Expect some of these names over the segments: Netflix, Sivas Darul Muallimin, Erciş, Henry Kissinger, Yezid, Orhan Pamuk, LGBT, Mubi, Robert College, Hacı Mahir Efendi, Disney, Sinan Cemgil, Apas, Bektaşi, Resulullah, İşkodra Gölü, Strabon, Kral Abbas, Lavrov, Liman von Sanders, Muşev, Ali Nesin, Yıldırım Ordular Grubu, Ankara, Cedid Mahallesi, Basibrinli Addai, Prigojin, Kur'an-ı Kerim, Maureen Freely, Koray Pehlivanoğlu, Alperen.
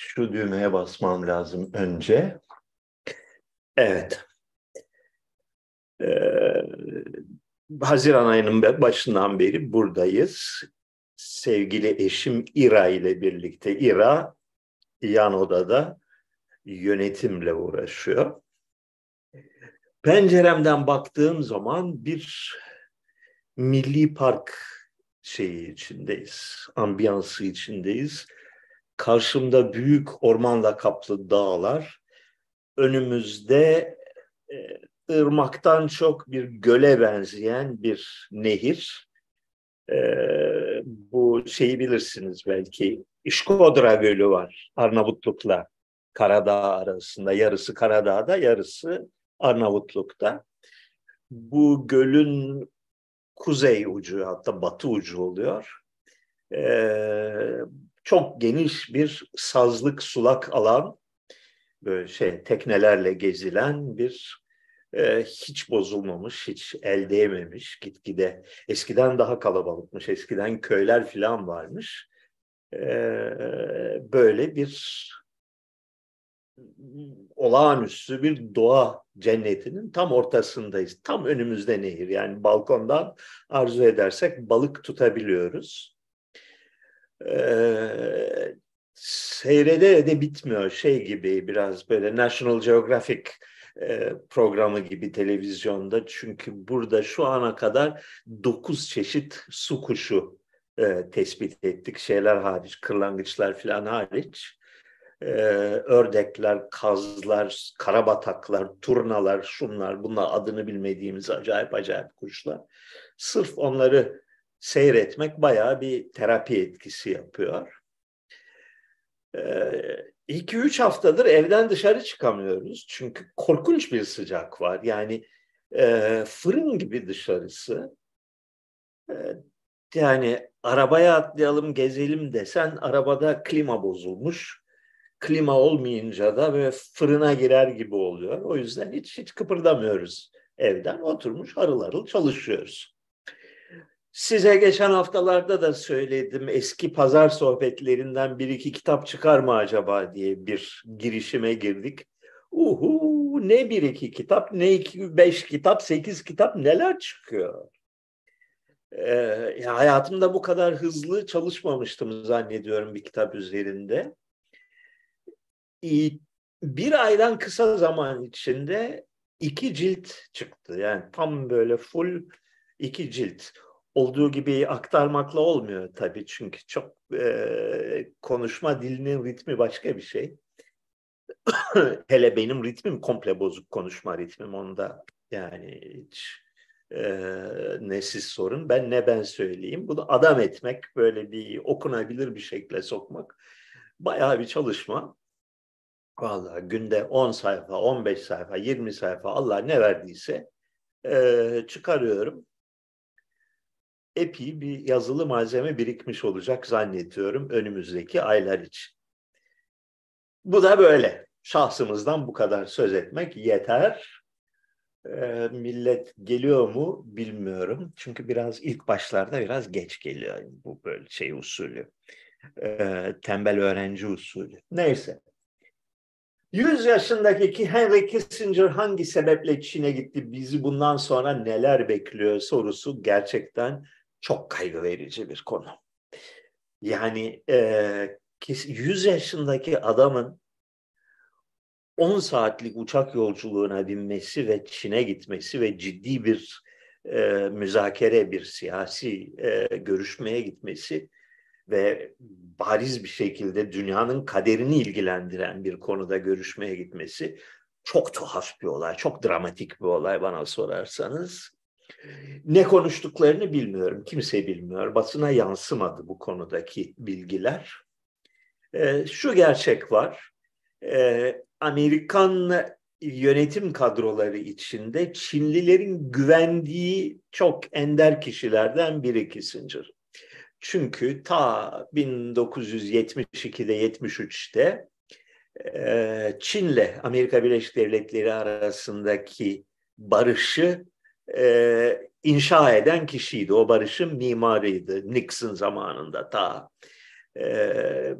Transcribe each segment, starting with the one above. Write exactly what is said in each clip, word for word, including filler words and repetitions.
şu düğmeye basmam lazım önce. Evet. Ee, Haziran ayının başından beri buradayız. Sevgili eşim İra ile birlikte. İra yan odada yönetimle uğraşıyor. Penceremden baktığım zaman bir milli park şeyi içindeyiz, ambiyansı içindeyiz. Karşımda büyük ormanla kaplı dağlar, önümüzde e, ırmaktan çok bir göle benzeyen bir nehir. E, bu şeyi bilirsiniz belki, İşkodra Gölü var Arnavutluk'la Karadağ arasında, yarısı Karadağ'da, yarısı Arnavutluk'ta. Bu gölün kuzey ucu, hatta batı ucu oluyor. Ee, çok geniş bir sazlık sulak alan, böyle şey teknelerle gezilen bir e, hiç bozulmamış, hiç el değmemiş, gitgide. Eskiden daha kalabalıkmış, eskiden köyler falan varmış. Ee, böyle bir olağanüstü bir doğa cennetinin tam ortasındayız. Tam önümüzde nehir. Yani balkondan arzu edersek balık tutabiliyoruz. Ee, seyrede de bitmiyor. Şey gibi biraz böyle National Geographic e, programı gibi televizyonda. Çünkü burada şu ana kadar dokuz çeşit su kuşu e, tespit ettik. Şeyler hariç, kırlangıçlar falan hariç. Ee, ördekler, kazlar, karabataklar, turnalar, şunlar, bunlar adını bilmediğimiz acayip acayip kuşlar. Sırf onları seyretmek bayağı bir terapi etkisi yapıyor. iki üç ee, haftadır evden dışarı çıkamıyoruz. Çünkü korkunç bir sıcak var. Yani e, fırın gibi dışarısı. E, yani arabaya atlayalım, gezelim desen arabada klima bozulmuş. Klima olmayınca da böyle fırına girer gibi oluyor. O yüzden hiç hiç kıpırdamıyoruz evden. Oturmuş harıl harıl çalışıyoruz. Size geçen haftalarda da söyledim, eski pazar sohbetlerinden bir iki kitap çıkar mı acaba diye bir girişime girdik. Uhu, ne bir iki kitap, ne iki beş kitap, sekiz kitap, neler çıkıyor. Ee, hayatımda bu kadar hızlı çalışmamıştım zannediyorum bir kitap üzerinde. Bir aydan kısa zaman içinde iki cilt çıktı. Yani tam böyle full iki cilt. Olduğu gibi aktarmakla olmuyor tabii. Çünkü çok e, konuşma dilinin ritmi başka bir şey. Hele benim ritmim komple bozuk, konuşma ritmim. Onda yani hiç e, ne siz sorun ben ne ben söyleyeyim. Bunu adam etmek, böyle bir okunabilir bir şekle sokmak bayağı bir çalışma. Valla günde on sayfa, on beş sayfa, yirmi sayfa, Allah ne verdiyse e, çıkarıyorum. Epey bir yazılı malzeme birikmiş olacak zannediyorum önümüzdeki aylar için. Bu da böyle. Şahsımızdan bu kadar söz etmek yeter. E, millet geliyor mu bilmiyorum. Çünkü biraz ilk başlarda biraz geç geliyor. Bu böyle şey usulü. E, tembel öğrenci usulü. Neyse. yüz yaşındaki Henry Kissinger hangi sebeple Çin'e gitti, bizi bundan sonra neler bekliyor sorusu gerçekten çok kaygı verici bir konu. Yani e, yüz yaşındaki adamın on saatlik uçak yolculuğuna binmesi ve Çin'e gitmesi ve ciddi bir e, müzakere, bir siyasi e, görüşmeye gitmesi ve bariz bir şekilde dünyanın kaderini ilgilendiren bir konuda görüşmeye gitmesi çok tuhaf bir olay, çok dramatik bir olay bana sorarsanız. Ne konuştuklarını bilmiyorum, kimse bilmiyor. Basına yansımadı bu konudaki bilgiler. E, şu gerçek var, e, Amerikan yönetim kadroları içinde Çinlilerin güvendiği çok ender kişilerden biri Kissinger. Çünkü ta bin dokuz yüz yetmiş ikide, yetmiş üçte Çin'le Amerika Birleşik Devletleri arasındaki barışı inşa eden kişiydi. O barışın mimarıydı Nixon zamanında ta e,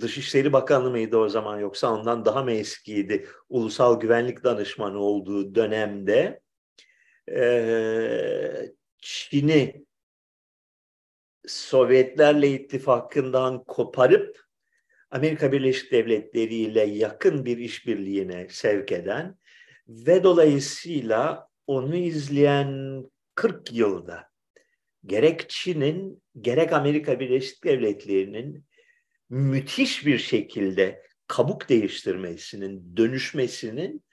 Dışişleri Bakanı mıydı o zaman, yoksa ondan daha mı eskiydi? Ulusal Güvenlik Danışmanı olduğu dönemde e, Çin'i Sovyetlerle ittifakından koparıp Amerika Birleşik Devletleri ile yakın bir işbirliğine sevk eden ve dolayısıyla onu izleyen kırk yılda gerek Çin'in gerek Amerika Birleşik Devletleri'nin müthiş bir şekilde kabuk değiştirmesinin, dönüşmesinin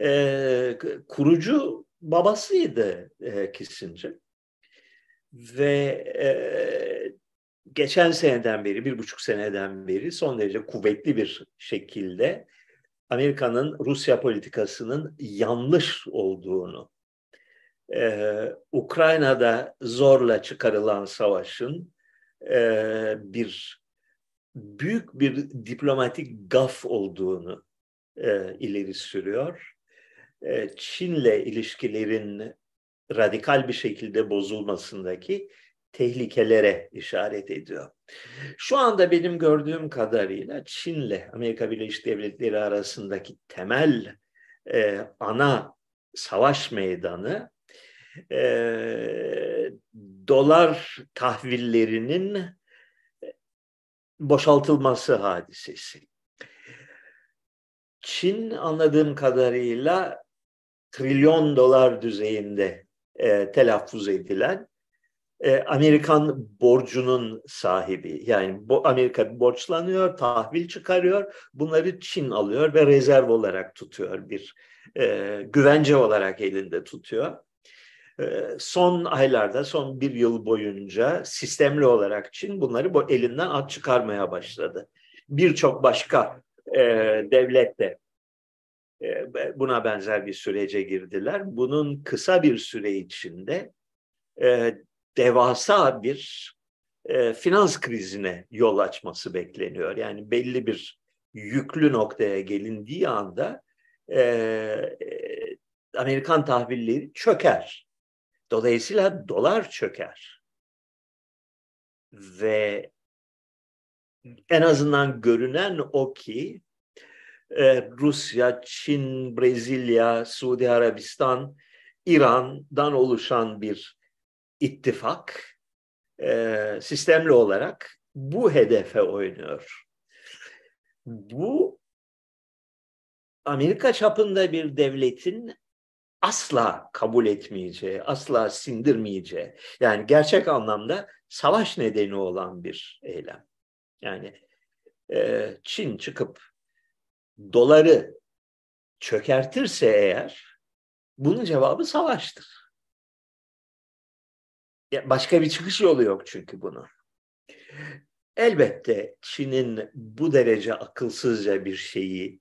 e, kurucu babasıydı e, Kissinger. Ve e, geçen seneden beri, bir buçuk seneden beri son derece kuvvetli bir şekilde Amerika'nın Rusya politikasının yanlış olduğunu, e, Ukrayna'da zorla çıkarılan savaşın e, bir büyük bir diplomatik gaf olduğunu e, ileri sürüyor. E, Çin'le ilişkilerin radikal bir şekilde bozulmasındaki tehlikelere işaret ediyor. Şu anda benim gördüğüm kadarıyla Çin'le Amerika Birleşik Devletleri arasındaki temel e, ana savaş meydanı e, dolar tahvillerinin boşaltılması hadisesi. Çin anladığım kadarıyla trilyon dolar düzeyinde e, telaffuz edilen e, Amerikan borcunun sahibi. Yani bo- Amerika borçlanıyor, tahvil çıkarıyor, bunları Çin alıyor ve rezerv olarak tutuyor, bir e, güvence olarak elinde tutuyor. Son aylarda, son bir yıl boyunca sistemli olarak Çin bunları bu elinden at çıkarmaya başladı. Birçok başka e, devlet de e, buna benzer bir sürece girdiler. Bunun kısa bir süre içinde e, devasa bir e, finans krizine yol açması bekleniyor. Yani belli bir yüklü noktaya gelindiği anda e, e, Amerikan tahvilleri çöker. Dolayısıyla dolar çöker ve en azından görünen o ki Rusya, Çin, Brezilya, Suudi Arabistan, İran'dan oluşan bir ittifak sistemli olarak bu hedefe oynuyor. Bu Amerika çapında bir devletin asla kabul etmeyeceği, asla sindirmeyeceği, yani gerçek anlamda savaş nedeni olan bir eylem. Yani e, Çin çıkıp doları çökertirse eğer, bunun cevabı savaştır. Ya başka bir çıkış yolu yok çünkü bunun. Elbette Çin'in bu derece akılsızca bir şeyi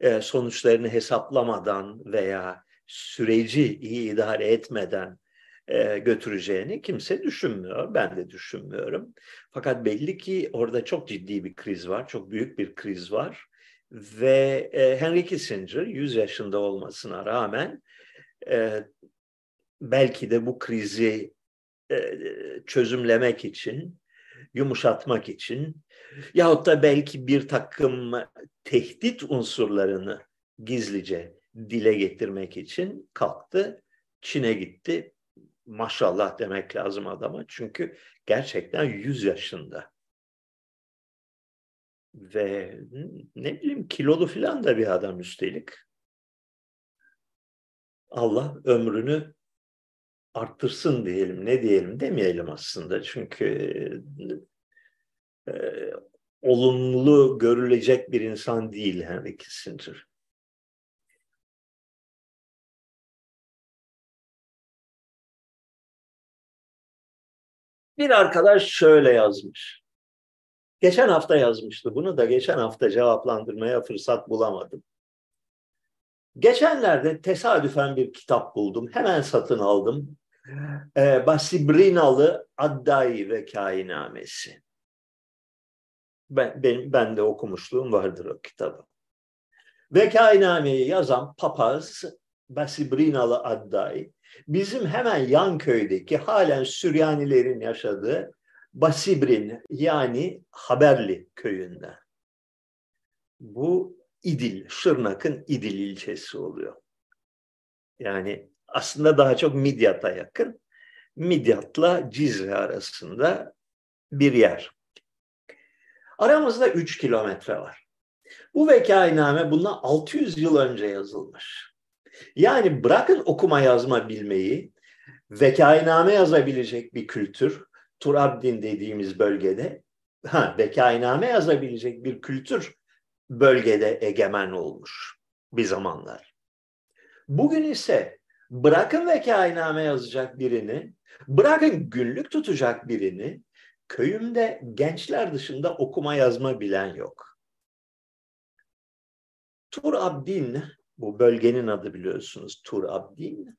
e, sonuçlarını hesaplamadan veya süreci iyi idare etmeden e, götüreceğini kimse düşünmüyor. Ben de düşünmüyorum. Fakat belli ki orada çok ciddi bir kriz var. Çok büyük bir kriz var. Ve e, Henry Kissinger yüz yaşında olmasına rağmen e, belki de bu krizi e, çözümlemek için, yumuşatmak için yahut da belki bir takım tehdit unsurlarını gizlice dile getirmek için kalktı, Çin'e gitti. Maşallah demek lazım adama. Çünkü gerçekten yüz yaşında. Ve ne bileyim kilolu falan da bir adam üstelik. Allah ömrünü arttırsın diyelim, ne diyelim demeyelim aslında. Çünkü e, olumlu görülecek bir insan değil Henry Kissinger. Bir arkadaş şöyle yazmış. Geçen hafta yazmıştı. Bunu da geçen hafta cevaplandırmaya fırsat bulamadım. Geçenlerde tesadüfen bir kitap buldum. Hemen satın aldım. Ee, Basibrinli Addai ve Kainamesi. Ben, benim, ben de okumuşluğum vardır o kitabı. Ve Kainameyi yazan papaz Basibrinli Addai, bizim hemen yan köydeki halen Süryanilerin yaşadığı Basibrinli, yani Haberli köyünde. Bu İdil, Şırnak'ın İdil ilçesi oluyor. Yani aslında daha çok Midyat'a yakın. Midyat'la Cizre arasında bir yer. Aramızda üç kilometre var. Bu vekainame bundan altı yüz yıl önce yazılmış. Yani bırakın okuma yazma bilmeyi, vekainame yazabilecek bir kültür, Tur Abdin dediğimiz bölgede, ha, vekainame yazabilecek bir kültür bölgede egemen olmuş bir zamanlar. Bugün ise bırakın vekainame yazacak birini, bırakın günlük tutacak birini, köyümde gençler dışında okuma yazma bilen yok. Tur Abdin, bu bölgenin adı biliyorsunuz Tur Abdin,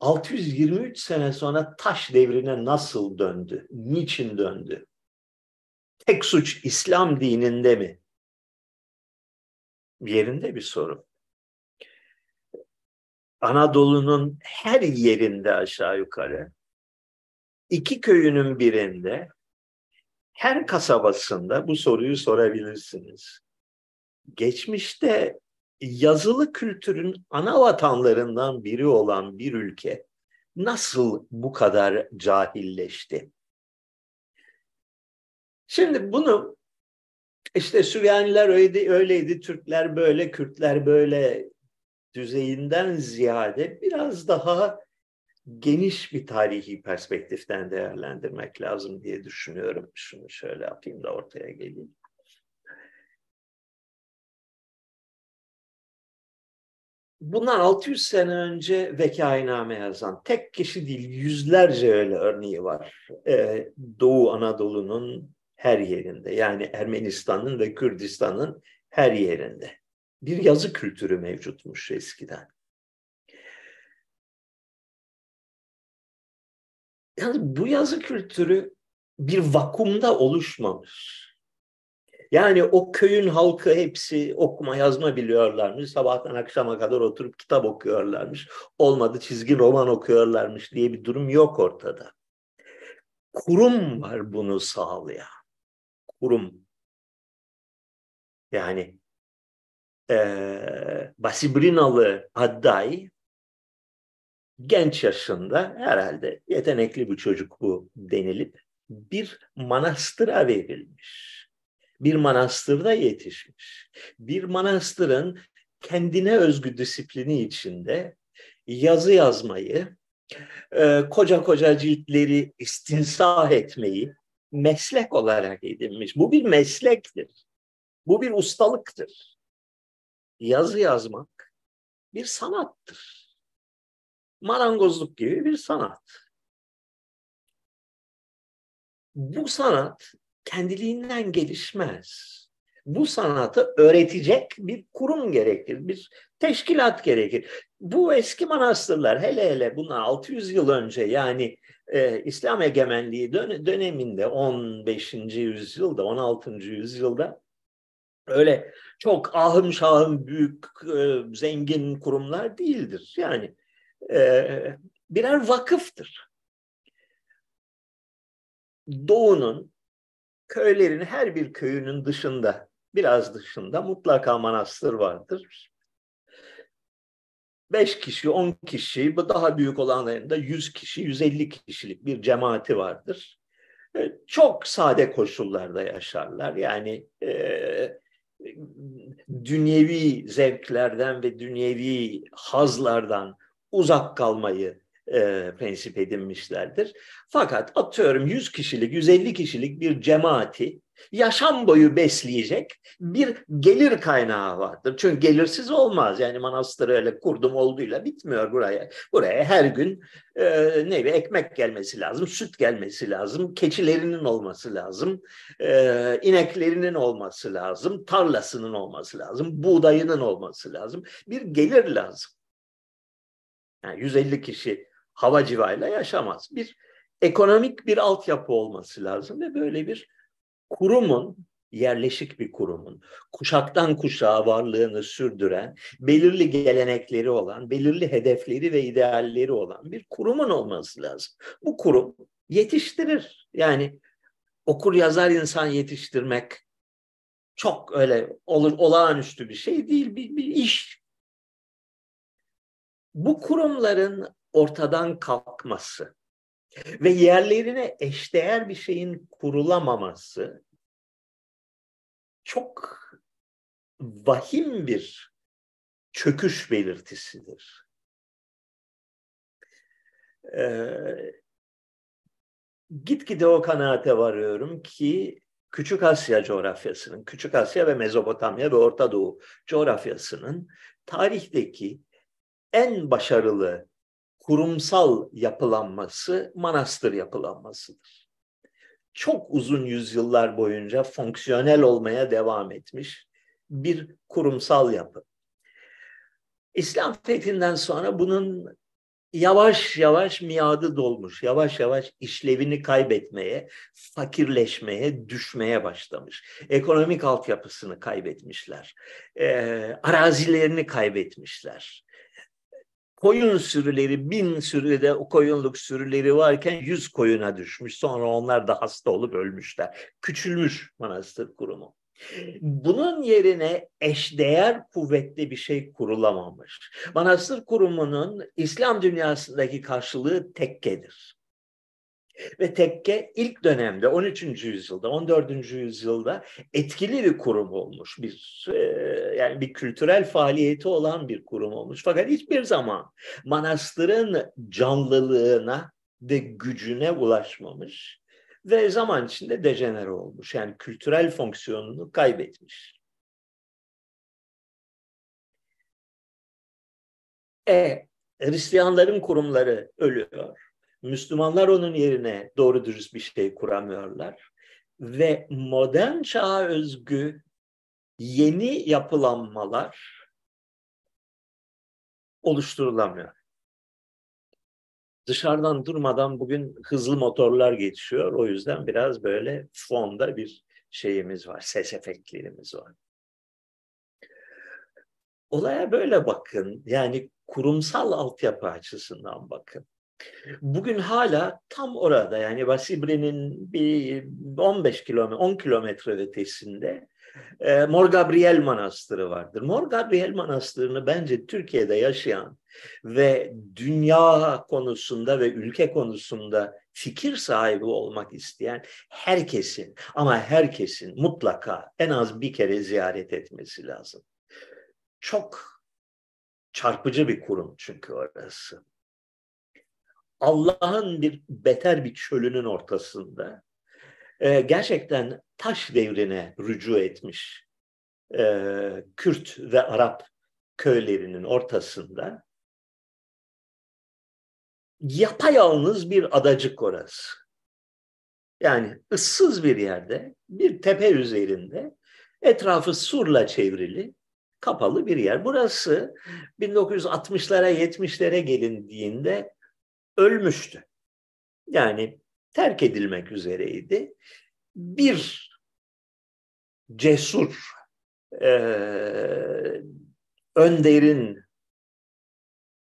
altı yüz yirmi üç sene sonra taş devrine nasıl döndü? Niçin döndü? Tek suç İslam dininde mi? Yerinde bir soru. Anadolu'nun her yerinde aşağı yukarı, iki köyünün birinde, her kasabasında bu soruyu sorabilirsiniz. Geçmişte yazılı kültürün ana vatanlarından biri olan bir ülke nasıl bu kadar cahilleşti? Şimdi bunu işte Süryaniler öyleydi, öyleydi, Türkler böyle, Kürtler böyle düzeyinden ziyade biraz daha geniş bir tarihi perspektiften değerlendirmek lazım diye düşünüyorum. Şunu şöyle yapayım da ortaya geleyim. Bundan altı yüz sene önce vekainame yazan tek kişi değil, yüzlerce öyle örneği var. Ee, Doğu Anadolu'nun her yerinde, yani Ermenistan'ın ve Kürdistan'ın her yerinde bir yazı kültürü mevcutmuş eskiden. Yani bu yazı kültürü bir vakumda oluşmamış. Yani o köyün halkı hepsi okuma yazma biliyorlarmış, sabahtan akşama kadar oturup kitap okuyorlarmış, olmadı çizgi roman okuyorlarmış diye bir durum yok ortada. Kurum var bunu sağlayan. Kurum. Yani e, Basibrinli Addai genç yaşında, herhalde yetenekli bir çocuk bu denilip bir manastıra verilmiş. Bir manastırda yetişmiş. Bir manastırın kendine özgü disiplini içinde yazı yazmayı, e, koca koca ciltleri istinsah etmeyi meslek olarak edinmiş. Bu bir meslektir. Bu bir ustalıktır. Yazı yazmak bir sanattır. Marangozluk gibi bir sanat. Bu sanat kendiliğinden gelişmez. Bu sanatı öğretecek bir kurum gerekir, bir teşkilat gerekir. Bu eski manastırlar, hele hele bundan altı yüz yıl önce, yani e, İslam egemenliği dön- döneminde on beşinci yüzyılda, on altıncı yüzyılda öyle çok ahım şahım büyük, e, zengin kurumlar değildir. Yani e, birer vakıftır. Doğu'nun köylerin her bir köyünün dışında, biraz dışında mutlaka manastır vardır. Beş kişi, on kişi, daha büyük olanlarında yüz kişi, yüz elli kişilik bir cemaati vardır. Çok sade koşullarda yaşarlar. Yani e, dünyevi zevklerden ve dünyevi hazlardan uzak kalmayı E, prensip edinmişlerdir. Fakat atıyorum yüz kişilik, yüz elli kişilik bir cemaati yaşam boyu besleyecek bir gelir kaynağı vardır. Çünkü gelirsiz olmaz. Yani manastırı öyle kurdum olduğuyla bitmiyor buraya. Buraya her gün e, ne bir ekmek gelmesi lazım, süt gelmesi lazım, keçilerinin olması lazım, e, ineklerinin olması lazım, tarlasının olması lazım, buğdayının olması lazım. Bir gelir lazım. Yani yüz elli kişi hava civayla yaşamaz. Bir ekonomik bir altyapı olması lazım ve böyle bir kurumun, yerleşik bir kurumun, kuşaktan kuşağa varlığını sürdüren, belirli gelenekleri olan, belirli hedefleri ve idealleri olan bir kurumun olması lazım. Bu kurum yetiştirir Yani okur yazar insan yetiştirmek çok öyle olur, olağanüstü bir şey değil, bir, bir iş. Bu kurumların ortadan kalkması ve yerlerine eşdeğer bir şeyin kurulamaması çok vahim bir çöküş belirtisidir. Ee, gitgide o kanaate varıyorum ki Küçük Asya coğrafyasının, Küçük Asya ve Mezopotamya ve Orta Doğu coğrafyasının tarihteki en başarılı kurumsal yapılanması manastır yapılanmasıdır. Çok uzun yüzyıllar boyunca fonksiyonel olmaya devam etmiş bir kurumsal yapı. İslam fethinden sonra bunun yavaş yavaş miadı dolmuş, yavaş yavaş işlevini kaybetmeye, fakirleşmeye, düşmeye başlamış. Ekonomik altyapısını kaybetmişler, e, arazilerini kaybetmişler. Koyun sürüleri, bin sürüde koyunluk sürüleri varken yüz koyuna düşmüş. Sonra onlar da hasta olup ölmüşler. Küçülmüş manastır kurumu. Bunun yerine eşdeğer kuvvetli bir şey kurulamamış. Manastır kurumunun İslam dünyasındaki karşılığı tekkedir. Ve tekke ilk dönemde on üçüncü yüzyılda, on dördüncü yüzyılda etkili bir kurum olmuş. Bir, yani bir kültürel faaliyeti olan bir kurum olmuş. Fakat hiçbir zaman manastırın canlılığına ve gücüne ulaşmamış. Ve zaman içinde dejenere olmuş. Yani kültürel fonksiyonunu kaybetmiş. E, Hristiyanların kurumları ölüyor. Müslümanlar onun yerine doğru dürüst bir şey kuramıyorlar. Ve modern çağa özgü yeni yapılanmalar oluşturulamıyor. Dışarıdan durmadan bugün hızlı motorlar geçiyor. O yüzden biraz böyle fonda bir şeyimiz var, ses efektlerimiz var. Olaya böyle bakın. Yani kurumsal altyapı açısından bakın. Bugün hala tam orada, yani Basibrin'in bir on beş kilometre, on kilometre ötesinde e, Mor Gabriel Manastırı vardır. Mor Gabriel Manastırı'nı bence Türkiye'de yaşayan ve dünya konusunda ve ülke konusunda fikir sahibi olmak isteyen herkesin, ama herkesin mutlaka en az bir kere ziyaret etmesi lazım. Çok çarpıcı bir kurum çünkü orası. Allah'ın bir beter bir çölünün ortasında e, gerçekten taş devrine rücu etmiş e, Kürt ve Arap köylerinin ortasında yapayalnız bir adacık orası. Yani ıssız bir yerde, bir tepe üzerinde, etrafı surla çevrili, kapalı bir yer. Burası bin dokuz yüz altmışlara, yetmişlere gelindiğinde ölmüştü. Yani terk edilmek üzereydi. Bir cesur, e, önderin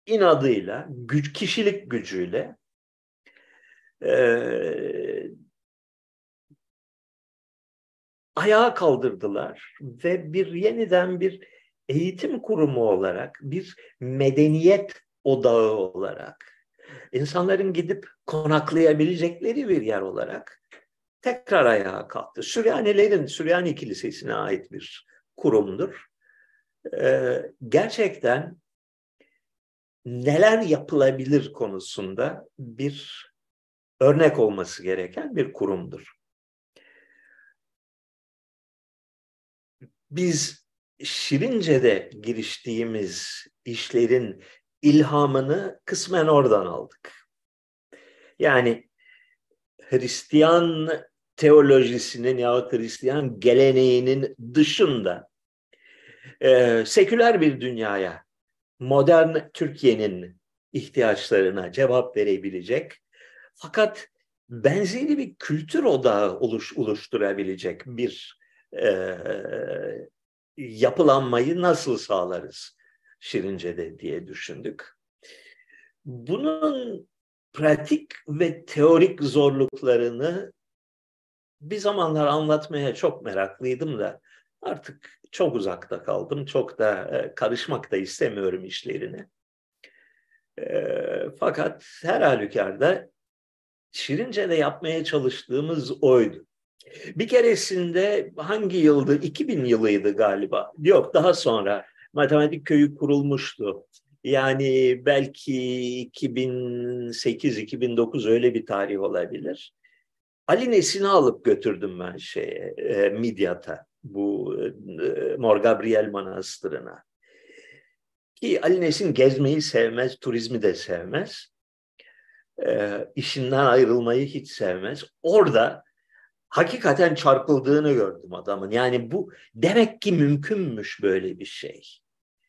inadıyla, güç, kişilik gücüyle e, ayağa kaldırdılar ve bir yeniden bir eğitim kurumu olarak, bir medeniyet odağı olarak, İnsanların gidip konaklayabilecekleri bir yer olarak tekrar ayağa kalktı. Süryanilerin, Süryani Kilisesi'ne ait bir kurumdur. Ee, gerçekten neler yapılabilir konusunda bir örnek olması gereken bir kurumdur. Biz Şirince'de giriştiğimiz işlerin İlhamını kısmen oradan aldık. Yani Hristiyan teolojisinin yahut Hristiyan geleneğinin dışında e, seküler bir dünyaya, modern Türkiye'nin ihtiyaçlarına cevap verebilecek fakat benzeri bir kültür odağı oluş, oluşturabilecek bir e, yapılanmayı nasıl sağlarız Şirince'de diye düşündük. Bunun pratik ve teorik zorluklarını bir zamanlar anlatmaya çok meraklıydım da artık çok uzakta kaldım. Çok da karışmak da istemiyorum işlerine. E, fakat her halükarda Şirince'de yapmaya çalıştığımız oydu. Bir keresinde hangi yıldı? iki bin yılıydı galiba. Yok, daha sonra matematik köyü kurulmuştu. Yani belki iki bin sekiz iki bin dokuz öyle bir tarih olabilir. Ali Nesin'i alıp götürdüm ben şeye, e, Midyat'a, bu e, Mor Gabriel Manastırı'na. Ki Ali Nesin gezmeyi sevmez, turizmi de sevmez. E, işinden ayrılmayı hiç sevmez. Orada hakikaten çarpıldığını gördüm adamın. Yani bu demek ki mümkünmüş böyle bir şey.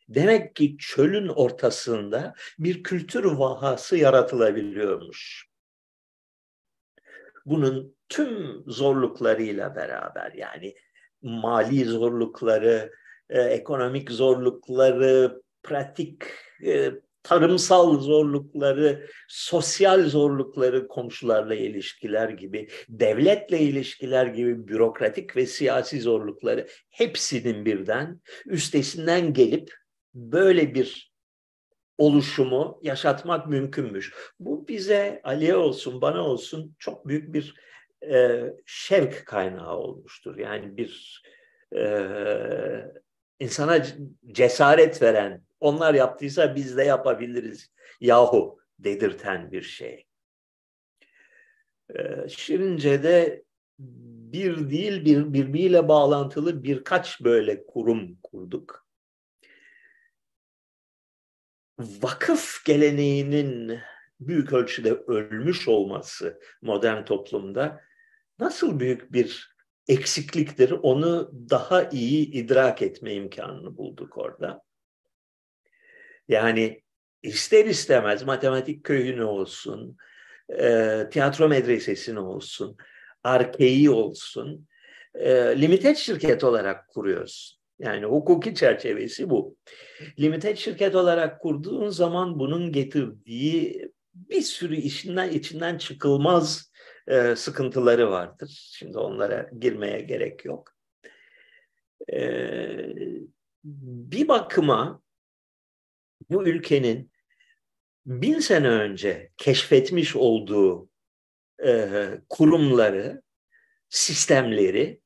Demek ki çölün ortasında bir kültür vahası yaratılabiliyormuş. Bunun tüm zorluklarıyla beraber, yani mali zorlukları, e, ekonomik zorlukları, pratik, e, tarımsal zorlukları, sosyal zorlukları, komşularla ilişkiler gibi, devletle ilişkiler gibi bürokratik ve siyasi zorlukları, hepsinin birden üstesinden gelip böyle bir oluşumu yaşatmak mümkünmüş. Bu bize, Ali'ye olsun, bana olsun çok büyük bir e, şevk kaynağı olmuştur. Yani bir e, insana cesaret veren, onlar yaptıysa biz de yapabiliriz yahu dedirten bir şey. E, Şirince'de bir değil, bir, birbiriyle bağlantılı birkaç böyle kurum kurduk. Vakıf geleneğinin büyük ölçüde ölmüş olması modern toplumda nasıl büyük bir eksikliktir, onu daha iyi idrak etme imkanını bulduk orada. Yani ister istemez matematik köyü ne olsun, tiyatro medresesi ne olsun, arkeyi olsun, limited şirket olarak kuruyorsun. Yani hukuki çerçevesi bu. Limited şirket olarak kurduğun zaman bunun getirdiği bir sürü işinden içinden çıkılmaz e, sıkıntıları vardır. Şimdi onlara girmeye gerek yok. E, bir bakıma bu ülkenin bin sene önce keşfetmiş olduğu e, kurumları, sistemleri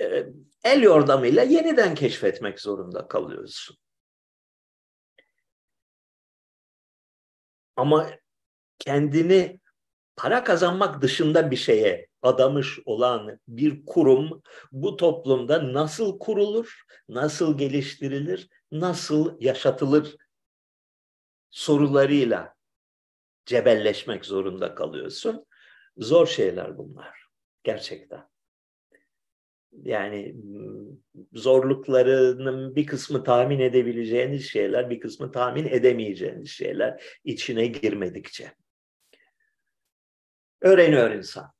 e, el yordamıyla yeniden keşfetmek zorunda kalıyorsun. Ama kendini para kazanmak dışında bir şeye adamış olan bir kurum bu toplumda nasıl kurulur, nasıl geliştirilir, nasıl yaşatılır sorularıyla cebelleşmek zorunda kalıyorsun. Zor şeyler bunlar gerçekten. Yani zorluklarının bir kısmı tahmin edebileceğiniz şeyler, bir kısmı tahmin edemeyeceğiniz şeyler içine girmedikçe. Öğreniyor insan.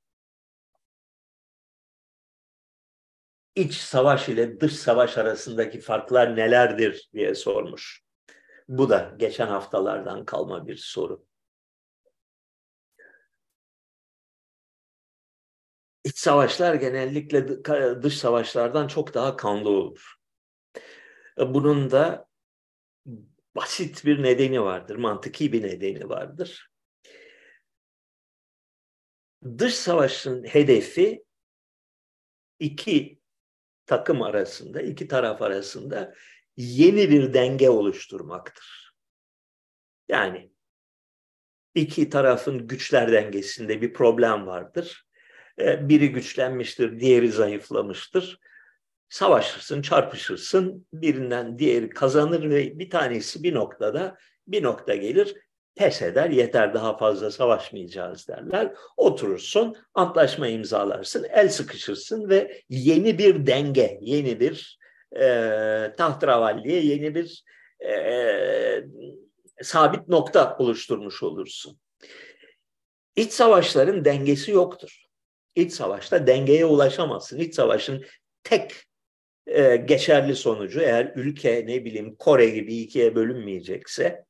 İç savaş ile dış savaş arasındaki farklar nelerdir diye sormuş. Bu da geçen haftalardan kalma bir soru. İç savaşlar genellikle dış savaşlardan çok daha kanlı olur. Bunun da basit bir nedeni vardır, mantıki bir nedeni vardır. Dış savaşın hedefi iki takım arasında, iki taraf arasında yeni bir denge oluşturmaktır. Yani iki tarafın güçler dengesinde bir problem vardır. Biri güçlenmiştir, diğeri zayıflamıştır. Savaşırsın, çarpışırsın, birinden diğeri kazanır ve bir tanesi bir noktada, bir nokta gelir, pes eder, yeter daha fazla savaşmayacağız derler. Oturursun, antlaşma imzalarsın, el sıkışırsın ve yeni bir denge, yeni bir e, tahtravalliye, yeni bir e, sabit nokta oluşturmuş olursun. İç savaşların dengesi yoktur. İç savaşta dengeye ulaşamazsın. İç savaşın tek e, geçerli sonucu, eğer ülke, ne bileyim, Kore gibi ikiye bölünmeyecekse,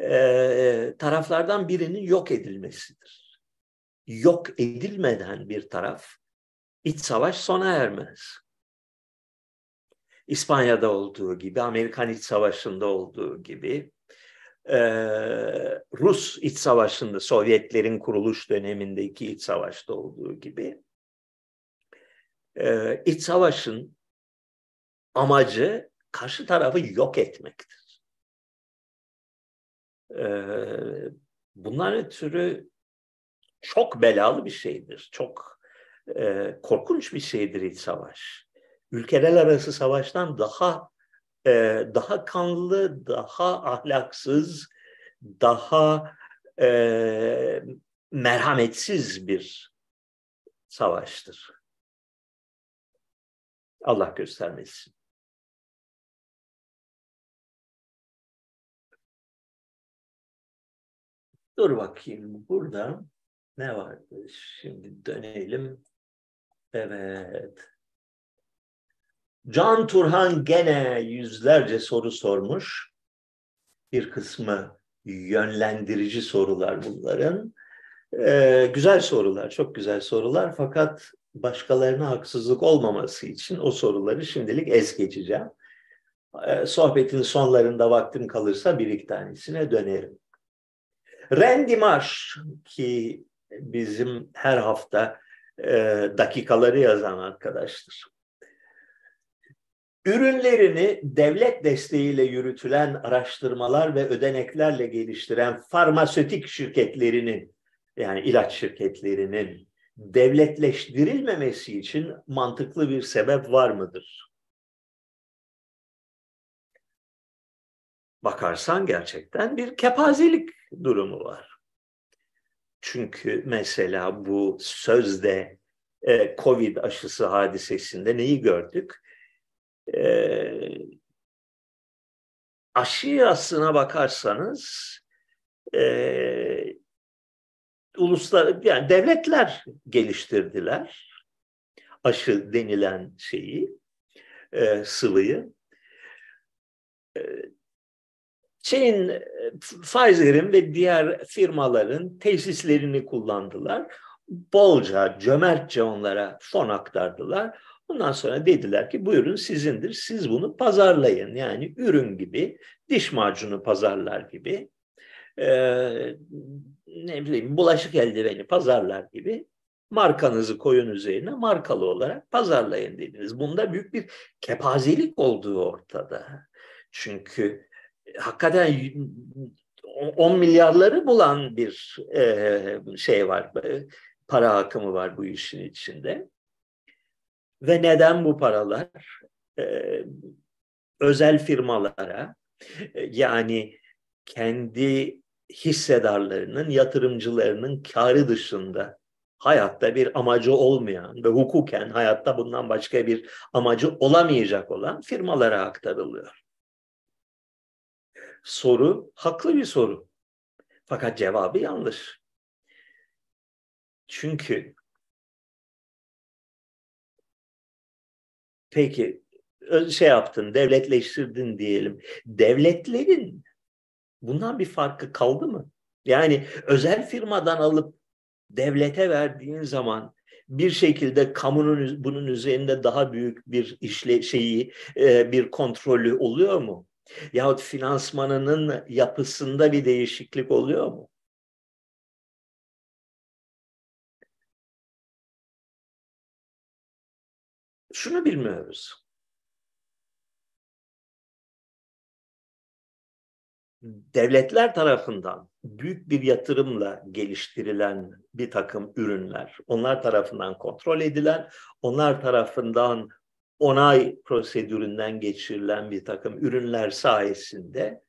e, taraflardan birinin yok edilmesidir. Yok edilmeden bir taraf, iç savaş sona ermez. İspanya'da olduğu gibi, Amerikan İç Savaşı'nda olduğu gibi, e, Rus İç Savaşı'nda, Sovyetlerin kuruluş dönemindeki İç Savaş'ta olduğu gibi, e, İç Savaş'ın amacı karşı tarafı yok etmektir. E, bunlar ötürü çok belalı bir şeydir, çok e, korkunç bir şeydir İç Savaş. Ülkeler arası savaştan daha e, daha kanlı, daha ahlaksız, daha e, merhametsiz bir savaştır. Allah göstermesin. Dur bakayım, burada ne vardı? Şimdi dönelim. Evet. Can Turhan gene yüzlerce soru sormuş. Bir kısmı yönlendirici sorular bunların. Ee, güzel sorular, çok güzel sorular. Fakat başkalarına haksızlık olmaması için o soruları şimdilik es geçeceğim. Ee, sohbetin sonlarında vaktim kalırsa bir iki tanesine dönerim. Randy Marsh, ki bizim her hafta e, dakikaları yazan arkadaştır. Ürünlerini devlet desteğiyle yürütülen araştırmalar ve ödeneklerle geliştiren farmasötik şirketlerinin, yani ilaç şirketlerinin devletleştirilmemesi için mantıklı bir sebep var mıdır? Bakarsan gerçekten bir kepazelik durumu var. Çünkü mesela bu sözde e, COVID aşısı hadisesinde neyi gördük? E, aşı aslına bakarsanız e, uluslar, yani devletler geliştirdiler aşı denilen şeyi, e, sıvıyı. E, Çin, Pfizer'in ve diğer firmaların tesislerini kullandılar. Bolca, cömertçe onlara fon aktardılar. Ondan sonra dediler ki bu ürün sizindir, siz bunu pazarlayın. Yani ürün gibi, diş macunu pazarlar gibi, e, ne bileyim bulaşık eldiveni pazarlar gibi markanızı koyun üzerine, markalı olarak pazarlayın dediniz. Bunda büyük bir kepazelik olduğu ortada. Çünkü hakikaten on milyarları bulan bir e, şey var, para akımı var bu işin içinde. Ve neden bu paralar e, özel firmalara, e, yani kendi hissedarlarının, yatırımcılarının kârı dışında hayatta bir amacı olmayan ve hukuken hayatta bundan başka bir amacı olamayacak olan firmalara aktarılıyor? Soru haklı bir soru. Fakat cevabı yanlış. Çünkü peki şey yaptın, devletleştirdin diyelim. Devletlerin bundan bir farkı kaldı mı? Yani özel firmadan alıp devlete verdiğin zaman bir şekilde kamunun bunun üzerinde daha büyük bir işle şeyi, bir kontrolü oluyor mu? Yahut finansmanının yapısında bir değişiklik oluyor mu? Şunu bilmiyoruz. Devletler tarafından büyük bir yatırımla geliştirilen bir takım ürünler, onlar tarafından kontrol edilen, onlar tarafından onay prosedüründen geçirilen bir takım ürünler sayesinde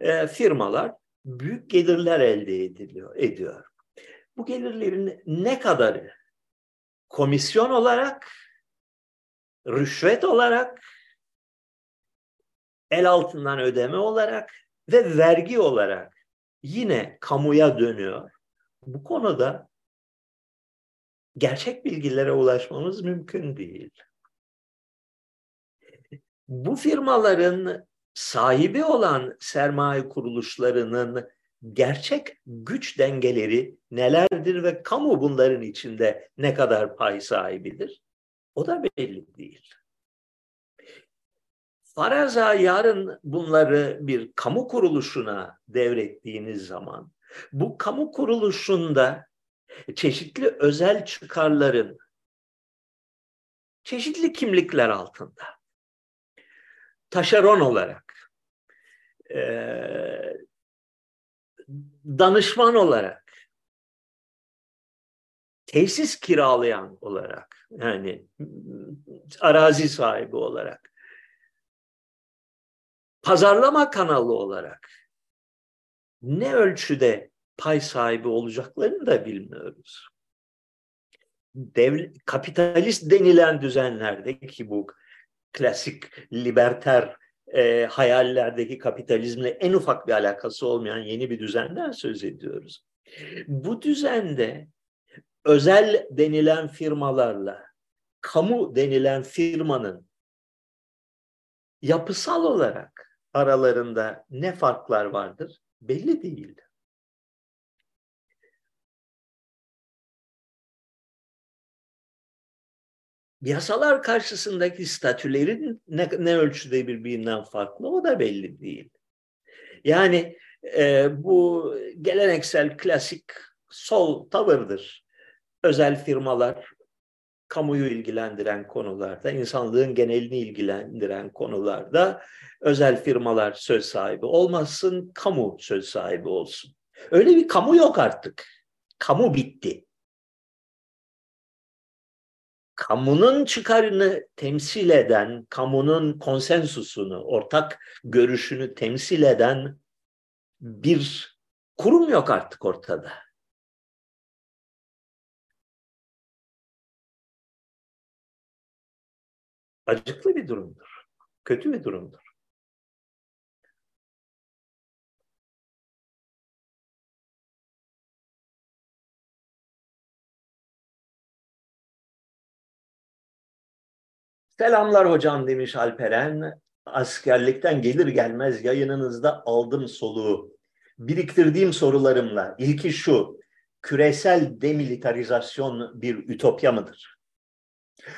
e, firmalar büyük gelirler elde ediliyor, ediyor. Bu gelirlerin ne kadarı komisyon olarak, rüşvet olarak, el altından ödeme olarak ve vergi olarak yine kamuya dönüyor? Bu konuda gerçek bilgilere ulaşmamız mümkün değil. Bu firmaların sahibi olan sermaye kuruluşlarının gerçek güç dengeleri nelerdir ve kamu bunların içinde ne kadar pay sahibidir? O da belli değil. Faraza yarın bunları bir kamu kuruluşuna devrettiğiniz zaman bu kamu kuruluşunda çeşitli özel çıkarların çeşitli kimlikler altında taşeron olarak, danışman olarak, tesis kiralayan olarak, yani arazi sahibi olarak, pazarlama kanalı olarak ne ölçüde pay sahibi olacaklarını da bilmiyoruz. Dev, kapitalist denilen düzenlerde ki bu klasik liberter e, hayallerdeki kapitalizmle en ufak bir alakası olmayan yeni bir düzenden söz ediyoruz. Bu düzende özel denilen firmalarla kamu denilen firmanın yapısal olarak aralarında ne farklar vardır belli değil. Yasalar karşısındaki statülerin ne, ne ölçüde birbirinden farklı o da belli değil. Yani e, bu geleneksel klasik sol tavırdır. Özel firmalar kamuyu ilgilendiren konularda, insanlığın genelini ilgilendiren konularda özel firmalar söz sahibi olmasın, kamu söz sahibi olsun. Öyle bir kamu yok artık. Kamu bitti. Kamunun çıkarını temsil eden, kamunun konsensusunu, ortak görüşünü temsil eden bir kurum yok artık ortada. Acıklı bir durumdur, kötü bir durumdur. Selamlar hocam demiş Alperen. Askerlikten gelir gelmez yayınınızda aldım soluğu. Biriktirdiğim sorularımla. İlki şu, küresel demilitarizasyon bir ütopya mıdır?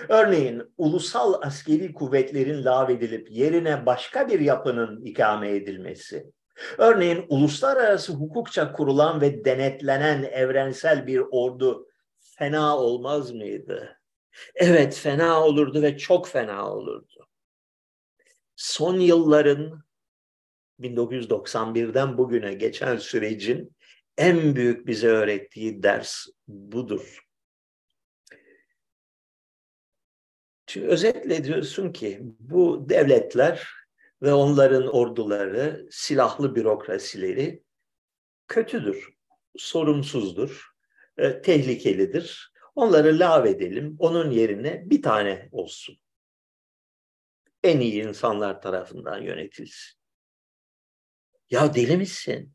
Örneğin ulusal askeri kuvvetlerin lağvedilip yerine başka bir yapının ikame edilmesi. Örneğin uluslararası hukukça kurulan ve denetlenen evrensel bir ordu fena olmaz mıydı? Evet, fena olurdu ve çok fena olurdu. Son yılların bin dokuz yüz doksan birden bugüne geçen sürecin en büyük bize öğrettiği ders budur. Şimdi özetle diyorsun ki bu devletler ve onların orduları, silahlı bürokrasileri kötüdür, sorumsuzdur, tehlikelidir. Onları lağvedelim, onun yerine bir tane olsun. En iyi insanlar tarafından yönetilsin. Ya deli misin?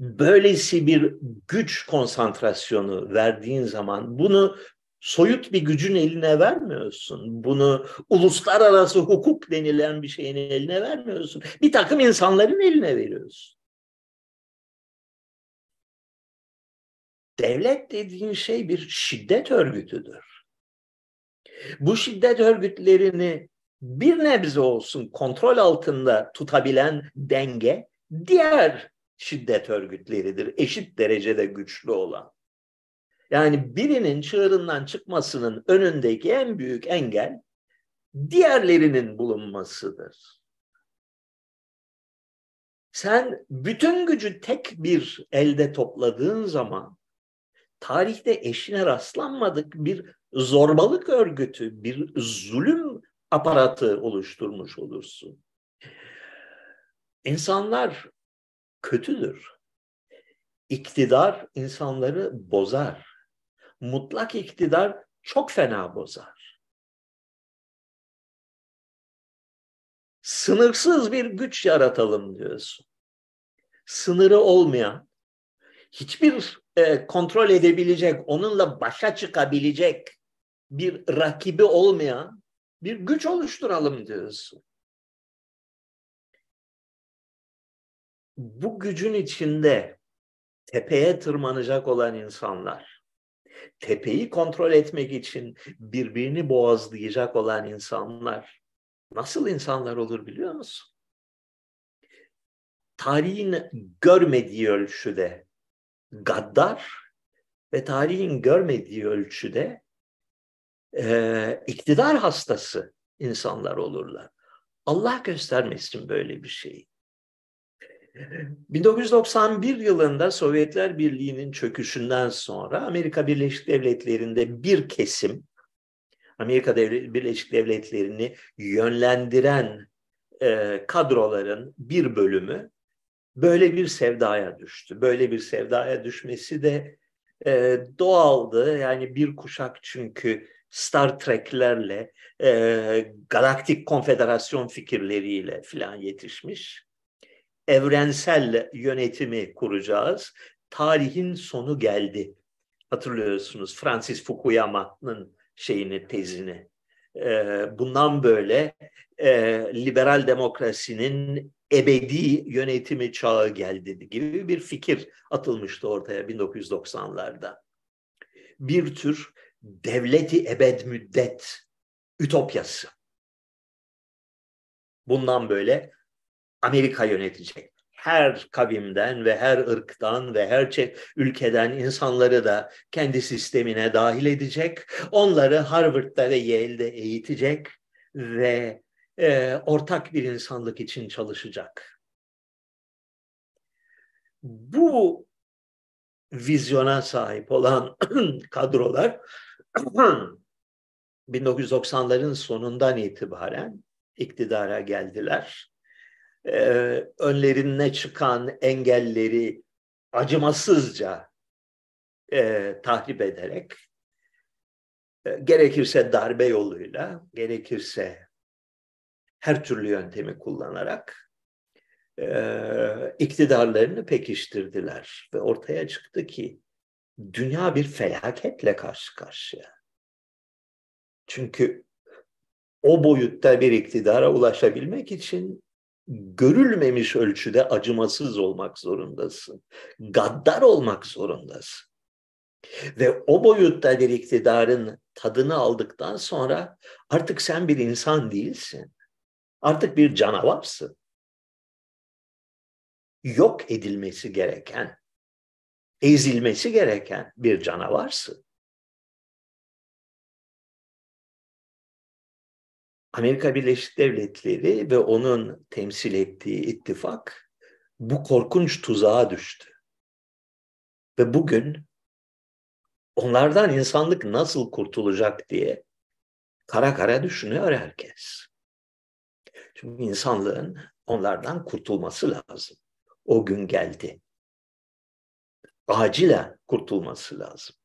Böylesi bir güç konsantrasyonu verdiğin zaman bunu soyut bir gücün eline vermiyorsun. Bunu uluslararası hukuk denilen bir şeyin eline vermiyorsun. Bir takım insanların eline veriyorsun. Devlet dediğin şey bir şiddet örgütüdür. Bu şiddet örgütlerini bir nebze olsun kontrol altında tutabilen denge diğer şiddet örgütleridir. Eşit derecede güçlü olan. Yani birinin çığırından çıkmasının önündeki en büyük engel diğerlerinin bulunmasıdır. Sen bütün gücü tek bir elde topladığın zaman tarihte eşine rastlanmadık bir zorbalık örgütü, bir zulüm aparatı oluşturmuş olursun. İnsanlar kötüdür. İktidar insanları bozar. Mutlak iktidar çok fena bozar. Sınırsız bir güç yaratalım diyorsun. Sınırı olmayan, hiçbir e, kontrol edebilecek, onunla başa çıkabilecek bir rakibi olmayan bir güç oluşturalım diyorsun. bu gücün içinde tepeye tırmanacak olan insanlar, tepeyi kontrol etmek için birbirini boğazlayacak olan insanlar nasıl insanlar olur biliyor musun? Tarihin görmediği ölçüde gaddar ve tarihin görmediği ölçüde e, iktidar hastası insanlar olurlar. Allah göstermesin böyle bir şeyi. bin dokuz yüz doksan bir yılında Sovyetler Birliği'nin çöküşünden sonra Amerika Birleşik Devletleri'nde bir kesim, Amerika Birleşik Devletleri'ni yönlendiren e, kadroların bir bölümü böyle bir sevdaya düştü. Böyle bir sevdaya düşmesi de e, doğaldı. Yani bir kuşak çünkü Star Trek'lerle, e, galaktik konfederasyon fikirleriyle filan yetişmiş. Evrensel yönetimi kuracağız. Tarihin sonu geldi. Hatırlıyorsunuz Francis Fukuyama'nın şeyini, tezini. E, bundan böyle e, liberal demokrasinin ebedi yönetimi çağı geldi gibi bir fikir atılmıştı ortaya bin dokuz yüz doksanlarda. Bir tür devleti ebed müddet ütopyası. Bundan böyle Amerika yönetecek. Her kavimden ve her ırktan ve her ülkeden insanları da kendi sistemine dahil edecek. Onları Harvard'da ve Yale'de eğitecek ve e, ortak bir insanlık için çalışacak. Bu vizyona sahip olan kadrolar bin dokuz yüz doksanların sonundan itibaren iktidara geldiler. Ee, önlerine çıkan engelleri acımasızca e, tahrip ederek, e, gerekirse darbe yoluyla, gerekirse her türlü yöntemi kullanarak e, iktidarlarını pekiştirdiler. Ve ortaya çıktı ki dünya bir felaketle karşı karşıya. Çünkü o boyutta bir iktidara ulaşabilmek için görülmemiş ölçüde acımasız olmak zorundasın. Gaddar olmak zorundasın. Ve o boyutta bir iktidarın tadını aldıktan sonra artık sen bir insan değilsin. Artık bir canavarsın. Yok edilmesi gereken, ezilmesi gereken bir canavarsın. Amerika Birleşik Devletleri ve onun temsil ettiği ittifak bu korkunç tuzağa düştü. Ve bugün onlardan insanlık nasıl kurtulacak diye kara kara düşünüyor herkes. Çünkü insanlığın onlardan kurtulması lazım. O gün geldi. Acilen kurtulması lazım.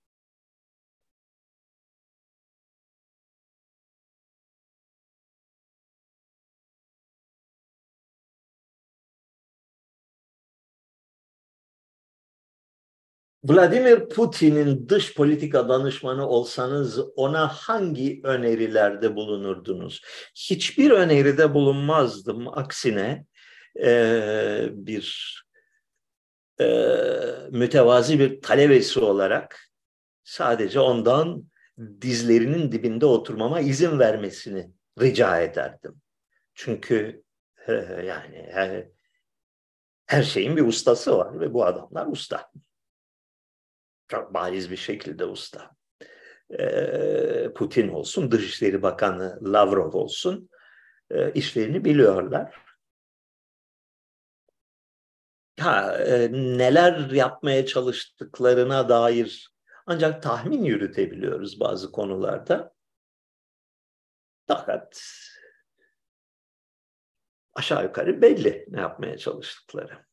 Vladimir Putin'in dış politika danışmanı olsanız ona hangi önerilerde bulunurdunuz? Hiçbir öneride bulunmazdım. Aksine e, bir e, mütevazi bir talebesi olarak sadece ondan dizlerinin dibinde oturmama izin vermesini rica ederdim. Çünkü e, yani her, her şeyin bir ustası var ve bu adamlar usta. Çok bariz bir şekilde usta. Ee, Putin olsun, Dışişleri Bakanı Lavrov olsun, e, işlerini biliyorlar. Ha, e, neler yapmaya çalıştıklarına dair ancak tahmin yürütebiliyoruz bazı konularda. Fakat aşağı yukarı belli ne yapmaya çalıştıkları.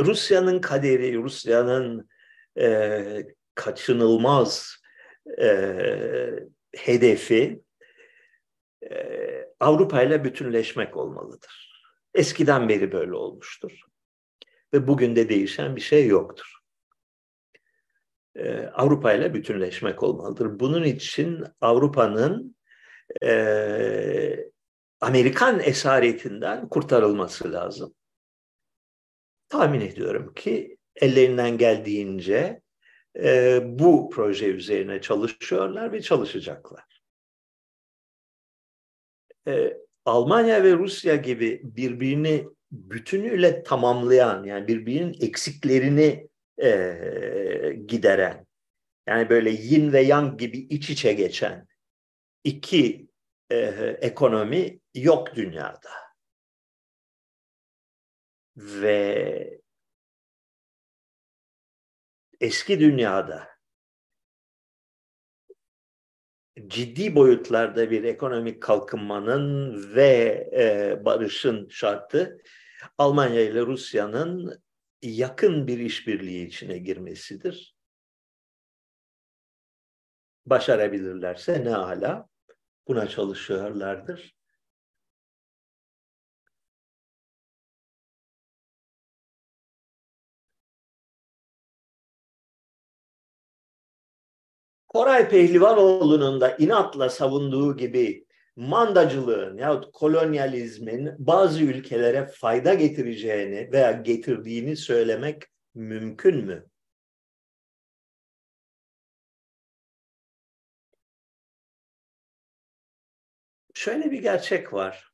Rusya'nın kaderi, Rusya'nın e, kaçınılmaz e, hedefi e, Avrupa ile bütünleşmek olmalıdır. Eskiden beri böyle olmuştur ve bugün de değişen bir şey yoktur. e, Avrupa ile bütünleşmek olmalıdır. Bunun için Avrupa'nın e, Amerikan esaretinden kurtarılması lazım. Tahmin ediyorum ki ellerinden geldiğince e, bu proje üzerine çalışıyorlar ve çalışacaklar. E, Almanya ve Rusya gibi birbirini bütünüyle tamamlayan, yani birbirinin eksiklerini e, gideren, yani böyle yin ve yang gibi iç içe geçen iki e, ekonomi yok dünyada. Ve eski dünyada ciddi boyutlarda bir ekonomik kalkınmanın ve e, barışın şartı Almanya ile Rusya'nın yakın bir işbirliği içine girmesidir. Başarabilirlerse ne âlâ, buna çalışıyorlardır. Koray Pehlivanoğlu'nun da inatla savunduğu gibi mandacılığın yahut kolonyalizmin bazı ülkelere fayda getireceğini veya getirdiğini söylemek mümkün mü? Şöyle bir gerçek var.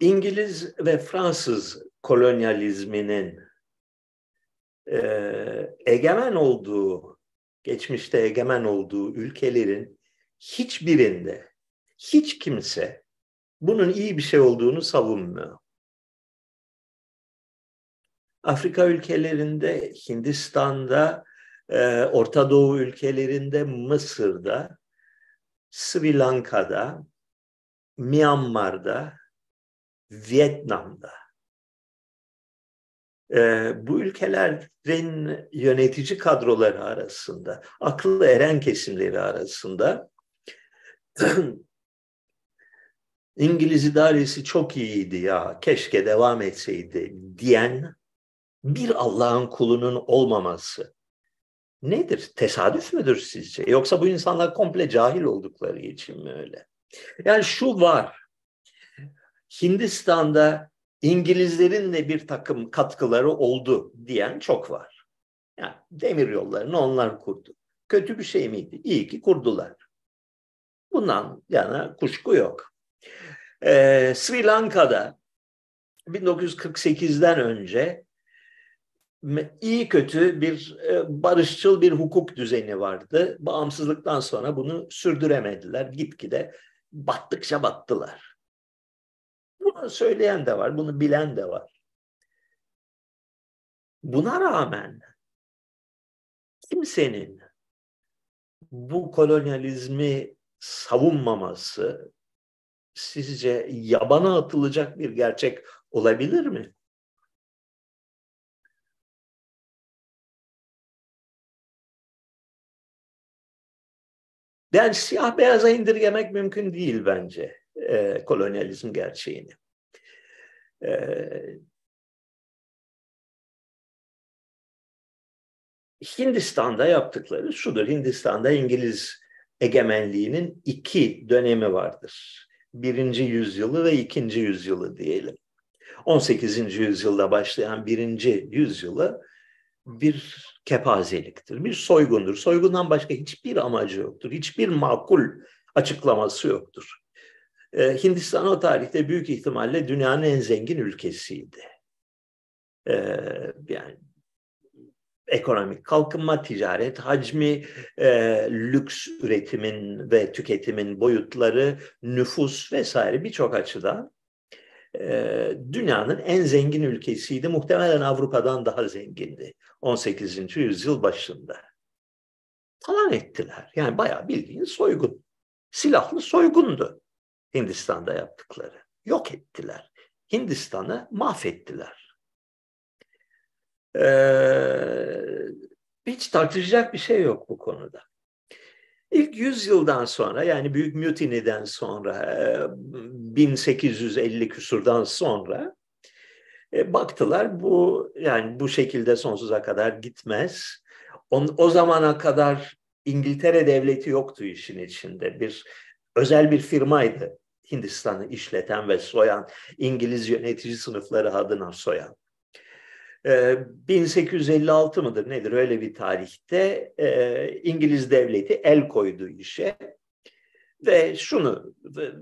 İngiliz ve Fransız kolonyalizminin Ee, egemen olduğu, geçmişte egemen olduğu ülkelerin hiçbirinde hiç kimse bunun iyi bir şey olduğunu savunmuyor. Afrika ülkelerinde, Hindistan'da, e, Orta Doğu ülkelerinde, Mısır'da, Sri Lanka'da, Myanmar'da, Vietnam'da. Ee, bu ülkelerin yönetici kadroları arasında, akıllı eren kesimleri arasında İngiliz idaresi çok iyiydi ya, keşke devam etseydi diyen bir Allah'ın kulunun olmaması nedir? Tesadüf müdür sizce? Yoksa bu insanlar komple cahil oldukları için mi öyle? Yani şu var, Hindistan'da İngilizlerin de bir takım katkıları oldu diyen çok var. Yani demir yollarını onlar kurdu. Kötü bir şey miydi? İyi ki kurdular. Bundan yana kuşku yok. Ee, Sri Lanka'da bin dokuz yüz kırk sekizden önce iyi kötü bir barışçıl bir hukuk düzeni vardı. Bağımsızlıktan sonra bunu sürdüremediler. Gitgide battıkça battılar. Bunu söyleyen de var, bunu bilen de var. Buna rağmen kimsenin bu kolonyalizmi savunmaması sizce yabana atılacak bir gerçek olabilir mi? Yani siyah beyaza indirgemek mümkün değil bence. E, kolonyalizm gerçeğini. E, Hindistan'da yaptıkları şudur. Hindistan'da İngiliz egemenliğinin iki dönemi vardır. Birinci yüzyılı ve ikinci yüzyılı diyelim. on sekizinci yüzyılda başlayan birinci yüzyılı bir kepazeliktir, bir soygundur. Soygundan başka hiçbir amacı yoktur. Hiçbir makul açıklaması yoktur. Hindistan o tarihte büyük ihtimalle dünyanın en zengin ülkesiydi. Ee, yani ekonomik kalkınma, ticaret hacmi, e, lüks üretimin ve tüketimin boyutları, nüfus vesaire birçok açıdan e, dünyanın en zengin ülkesiydi. Muhtemelen Avrupa'dan daha zengindi on sekizinci yüzyıl başında. Talan ettiler. Yani bayağı bildiğin soygun. Silahlı soygundu Hindistan'da yaptıkları. Yok ettiler. Hindistan'ı mahvettiler. Ee, hiç tartışacak bir şey yok bu konuda. İlk yüzyıldan sonra, yani Büyük Mutiny'den sonra, bin sekiz yüz elli küsurdan sonra E, baktılar bu yani bu şekilde sonsuza kadar gitmez. On, o zamana kadar İngiltere devleti yoktu işin içinde. Bir özel bir firmaydı Hindistan'ı işleten ve soyan, İngiliz yönetici sınıfları adına soyan. bin sekiz yüz elli altı mıdır nedir öyle bir tarihte İngiliz devleti el koydu işe ve şunu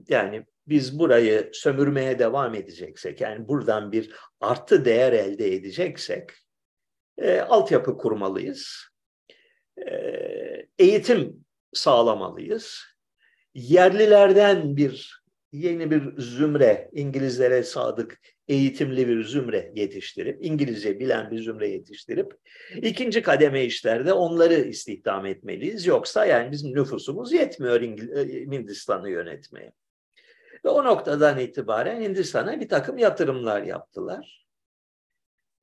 yani biz burayı sömürmeye devam edeceksek yani buradan bir artı değer elde edeceksek altyapı kurmalıyız, eğitim sağlamalıyız, yerlilerden bir yeni bir zümre, İngilizlere sadık eğitimli bir zümre yetiştirip, İngilizce bilen bir zümre yetiştirip, ikinci kademe işlerde onları istihdam etmeliyiz. Yoksa yani bizim nüfusumuz yetmiyor Hindistan'ı yönetmeye. Ve o noktadan itibaren Hindistan'a bir takım yatırımlar yaptılar.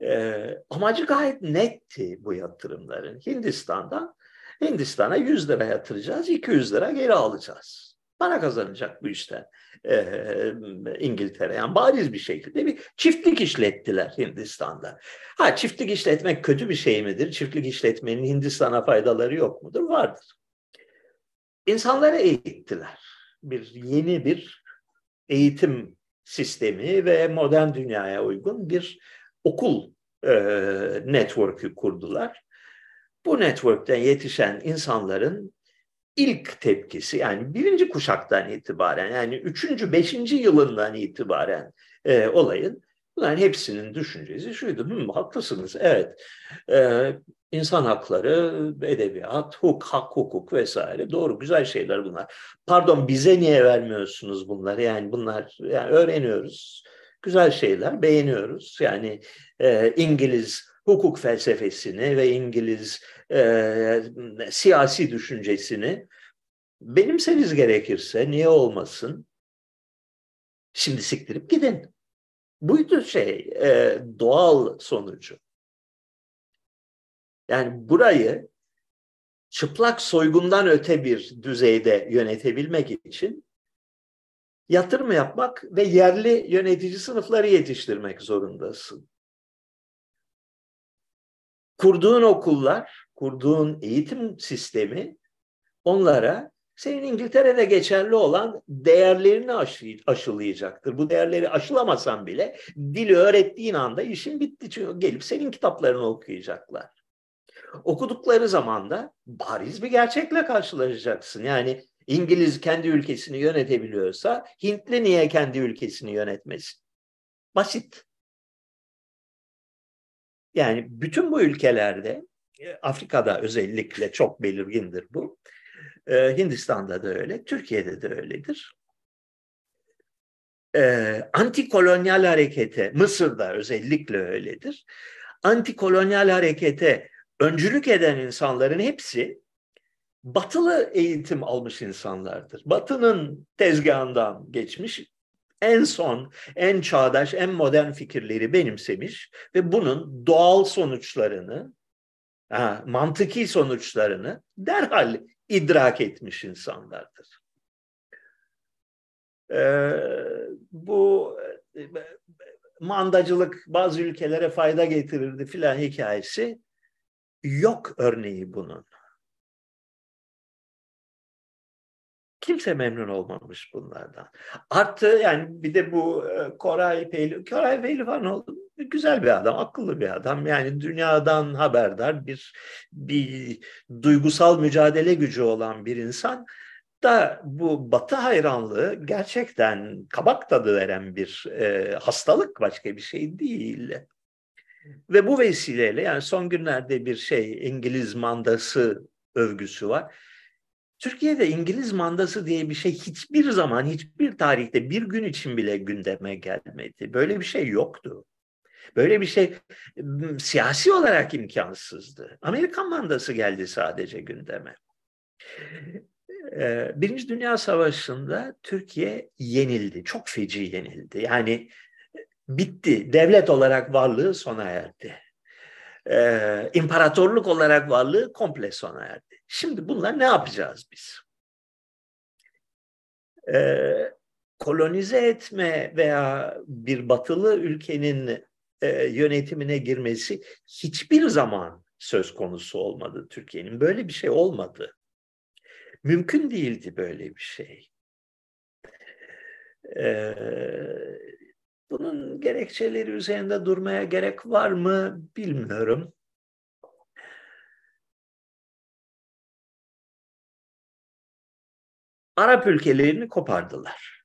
Ee, amacı gayet netti bu yatırımların. Hindistan'da, Hindistan'a yüz lira yatıracağız, iki yüz lira geri alacağız. Para kazanacak bu işten ee, İngiltere. Yani bariz bir şekilde bir çiftlik işlettiler Hindistan'da. Ha çiftlik işletmek kötü bir şey midir? Çiftlik işletmenin Hindistan'a faydaları yok mudur? Vardır. İnsanları eğittiler. Bir yeni bir eğitim sistemi ve modern dünyaya uygun bir okul e, network'ü kurdular. Bu network'ten yetişen insanların İlk tepkisi yani birinci kuşaktan itibaren yani üçüncü, beşinci yılından itibaren e, olayın bunların hepsinin düşüncesi şuydu. Hı, haklısınız evet e, insan hakları, edebiyat, hukuk, hak, hukuk vesaire doğru güzel şeyler bunlar. Pardon bize niye vermiyorsunuz bunları yani bunlar yani öğreniyoruz güzel şeyler beğeniyoruz yani e, İngiliz hukuk felsefesini ve İngiliz e, siyasi düşüncesini benimseniz gerekirse niye olmasın? Şimdi siktirip gidin. Buydu şey e, doğal sonucu. Yani burayı çıplak soygundan öte bir düzeyde yönetebilmek için yatırım yapmak ve yerli yönetici sınıfları yetiştirmek zorundasın. Kurduğun okullar, kurduğun eğitim sistemi onlara senin İngiltere'de geçerli olan değerlerini aşılayacaktır. Bu değerleri aşılamasan bile dili öğrettiğin anda işin bitti. Çünkü gelip senin kitaplarını okuyacaklar. Okudukları zaman da bariz bir gerçekle karşılaşacaksın. Yani İngiliz kendi ülkesini yönetebiliyorsa Hintli niye kendi ülkesini yönetmesin? Basit. Yani bütün bu ülkelerde, Afrika'da özellikle çok belirgindir bu, ee, Hindistan'da da öyle, Türkiye'de de öyledir. Ee, antikolonyal harekete, Mısır'da özellikle öyledir. Antikolonyal harekete öncülük eden insanların hepsi batılı eğitim almış insanlardır. Batının tezgahından geçmiş, en son, en çağdaş, en modern fikirleri benimsemiş ve bunun doğal sonuçlarını, mantıki sonuçlarını derhal idrak etmiş insanlardır. Ee, bu mandacılık bazı ülkelere fayda getirirdi filan hikayesi yok örneği bunun. Kimse memnun olmamış bunlardan. Artı yani bir de bu Koray Pehlivanoğlu, Koray Pehlivanoğlu güzel bir adam, akıllı bir adam. Yani dünyadan haberdar bir, bir duygusal mücadele gücü olan bir insan da bu Batı hayranlığı gerçekten kabak tadı veren bir e, hastalık başka bir şey değil. Ve bu vesileyle yani son günlerde bir şey İngiliz mandası övgüsü var. Türkiye'de İngiliz mandası diye bir şey hiçbir zaman, hiçbir tarihte bir gün için bile gündeme gelmedi. Böyle bir şey yoktu. Böyle bir şey siyasi olarak imkansızdı. Amerikan mandası geldi sadece gündeme. Birinci Dünya Savaşı'nda Türkiye yenildi. Çok feci yenildi. Yani bitti. Devlet olarak varlığı sona erdi. İmparatorluk olarak varlığı komple sona erdi. Şimdi bunlar ne yapacağız biz? Ee, kolonize etme veya bir batılı ülkenin e, yönetimine girmesi hiçbir zaman söz konusu olmadı Türkiye'nin. Böyle bir şey olmadı. Mümkün değildi böyle bir şey. E, bunun gerekçeleri üzerinde durmaya gerek var mı bilmiyorum. Arap ülkelerini kopardılar.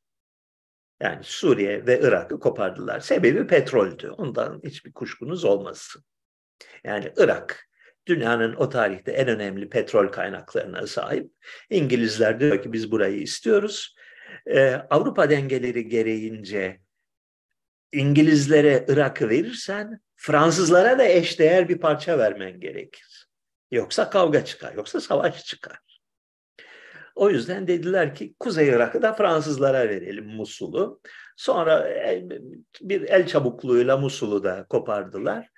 Yani Suriye ve Irak'ı kopardılar. Sebebi petroldü. Ondan hiçbir kuşkunuz olmasın. Yani Irak, dünyanın o tarihte en önemli petrol kaynaklarına sahip. İngilizler diyor ki biz burayı istiyoruz. Ee, Avrupa dengeleri gereğince İngilizlere Irak'ı verirsen Fransızlara da eşdeğer bir parça vermen gerekir. Yoksa kavga çıkar, yoksa savaş çıkar. O yüzden dediler ki Kuzey Irak'ı da Fransızlara verelim, Musul'u. Sonra bir el çabukluğuyla Musul'u da kopardılar.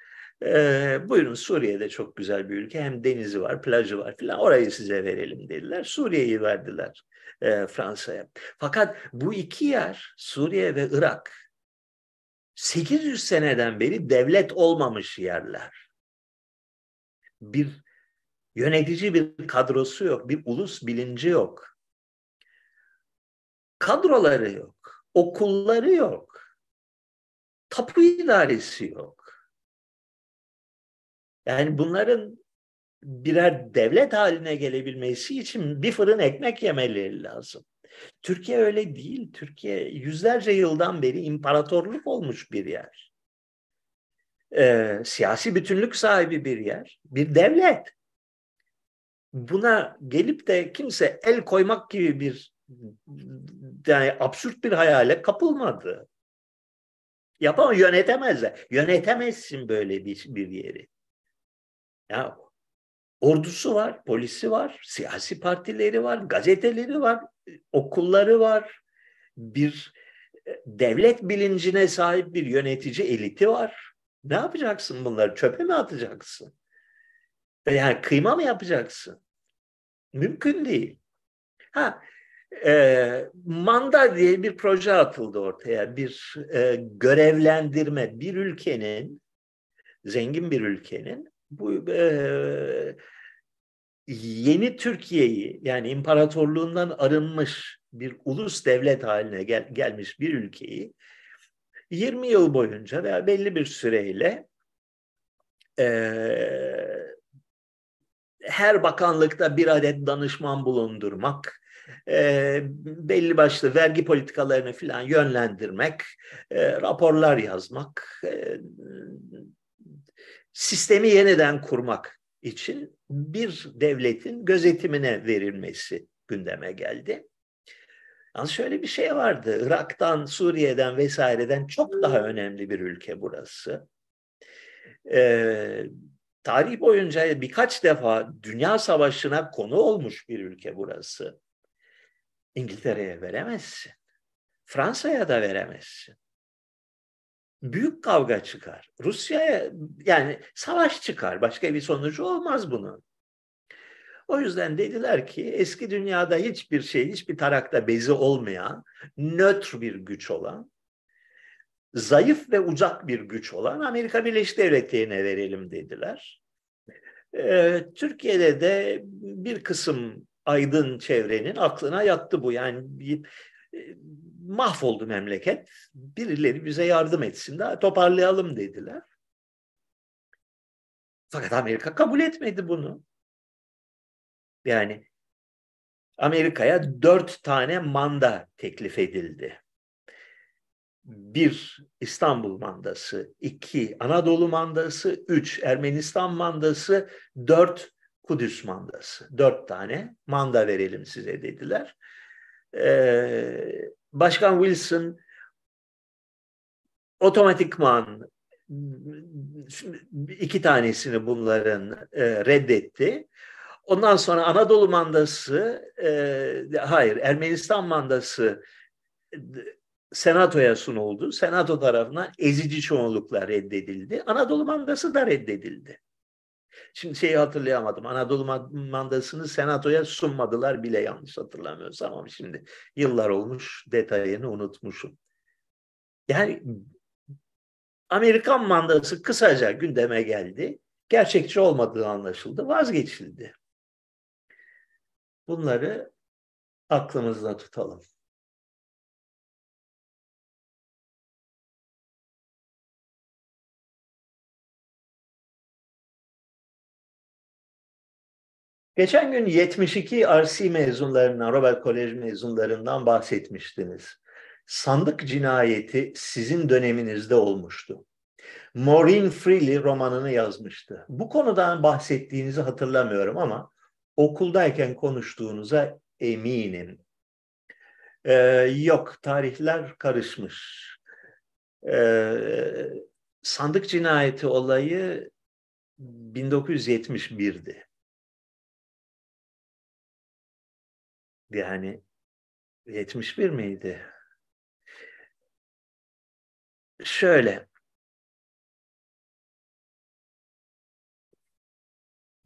Ee, buyurun Suriye'de çok güzel bir ülke. Hem denizi var, plajı var filan. Orayı size verelim dediler. Suriye'yi verdiler e, Fransa'ya. Fakat bu iki yer, Suriye ve Irak, sekiz yüz seneden beri devlet olmamış yerler. Bir yönetici bir kadrosu yok, bir ulus bilinci yok. Kadroları yok, okulları yok, tapu idaresi yok. Yani bunların birer devlet haline gelebilmesi için bir fırın ekmek yemeleri lazım. Türkiye öyle değil. Türkiye yüzlerce yıldan beri imparatorluk olmuş bir yer. Ee, siyasi bütünlük sahibi bir yer, bir devlet. Buna gelip de kimse el koymak gibi bir yani absürt bir hayale kapılmadı. Yapamam, yönetemezler. Yönetemezsin böyle bir, bir yeri. Ya ordusu var, polisi var, siyasi partileri var, gazeteleri var, okulları var. Bir devlet bilincine sahip bir yönetici eliti var. Ne yapacaksın bunları? Çöpe mi atacaksın? Yani kıyma mı yapacaksın? Mümkün değil. Ha, e, manda diye bir proje atıldı ortaya. Bir e, görevlendirme. Bir ülkenin, zengin bir ülkenin bu e, yeni Türkiye'yi, yani imparatorluğundan arınmış bir ulus devlet haline gel, gelmiş bir ülkeyi yirmi yıl boyunca veya belli bir süreyle eee her bakanlıkta bir adet danışman bulundurmak, e, belli başlı vergi politikalarını filan yönlendirmek, e, raporlar yazmak, e, sistemi yeniden kurmak için bir devletin gözetimine verilmesi gündeme geldi. Yani şöyle bir şey vardı, Irak'tan, Suriye'den vesaireden çok daha önemli bir ülke burası. E, Tarih boyunca birkaç defa dünya savaşına konu olmuş bir ülke burası. İngiltere'ye veremezsin. Fransa'ya da veremezsin. Büyük kavga çıkar. Rusya'ya, yani savaş çıkar. Başka bir sonucu olmaz bunun. O yüzden dediler ki eski dünyada hiçbir şey, hiçbir tarakta bezi olmayan, nötr bir güç olan, zayıf ve uzak bir güç olan Amerika Birleşik Devletleri'ne verelim dediler. Ee, Türkiye'de de bir kısım aydın çevrenin aklına yattı bu. Yani e, mahvoldu memleket, birileri bize yardım etsin de toparlayalım dediler. Fakat Amerika kabul etmedi bunu. Yani Amerika'ya dört tane manda teklif edildi. Bir İstanbul mandası, iki Anadolu mandası, üç Ermenistan mandası, dört Kudüs mandası. Dört tane manda verelim size dediler. Ee, Başkan Wilson otomatikman iki tanesini bunların e, reddetti. Ondan sonra Anadolu mandası, e, hayır Ermenistan mandası Senato'ya sunuldu. Senato tarafından ezici çoğunlukla reddedildi. Anadolu mandası da reddedildi. Şimdi şeyi hatırlayamadım. Anadolu mandasını Senato'ya sunmadılar bile yanlış hatırlamıyorsam. Ama şimdi yıllar olmuş detayını unutmuşum. Yani Amerikan mandası kısaca gündeme geldi. Gerçekçi olmadığı anlaşıldı, vazgeçildi. Bunları aklımızda tutalım. Geçen gün yetmiş iki R C mezunlarından, Robert College mezunlarından bahsetmiştiniz. Sandık cinayeti sizin döneminizde olmuştu. Maureen Freely romanını yazmıştı. Bu konudan bahsettiğinizi hatırlamıyorum ama okuldayken konuştuğunuza eminim. Ee, yok, tarihler karışmış. Ee, sandık cinayeti olayı bin dokuz yüz yetmiş bir'di. Yani yetmiş bir miydi? Şöyle.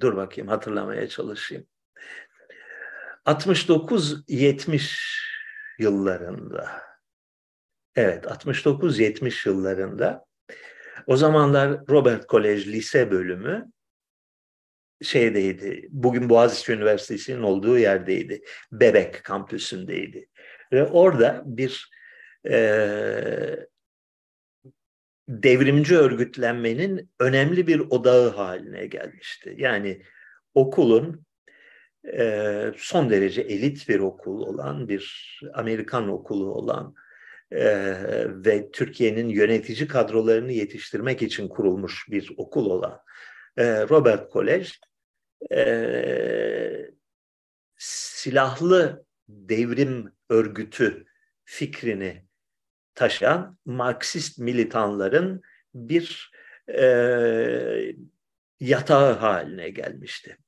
Dur bakayım, hatırlamaya çalışayım. altmış dokuz yetmiş yıllarında. Evet, altmış dokuz yetmiş yıllarında. O zamanlar Robert College lise bölümü şeydeydi, bugün Boğaziçi Üniversitesi'nin olduğu yerdeydi. Bebek kampüsündeydi. Ve orada bir e, devrimci örgütlenmenin önemli bir odağı haline gelmişti. Yani okulun e, son derece elit bir okul olan, bir Amerikan okulu olan e, ve Türkiye'nin yönetici kadrolarını yetiştirmek için kurulmuş bir okul olan e, Robert College, Ee, silahlı devrim örgütü fikrini taşıyan Marksist militanların bir e, yatağı haline gelmişti.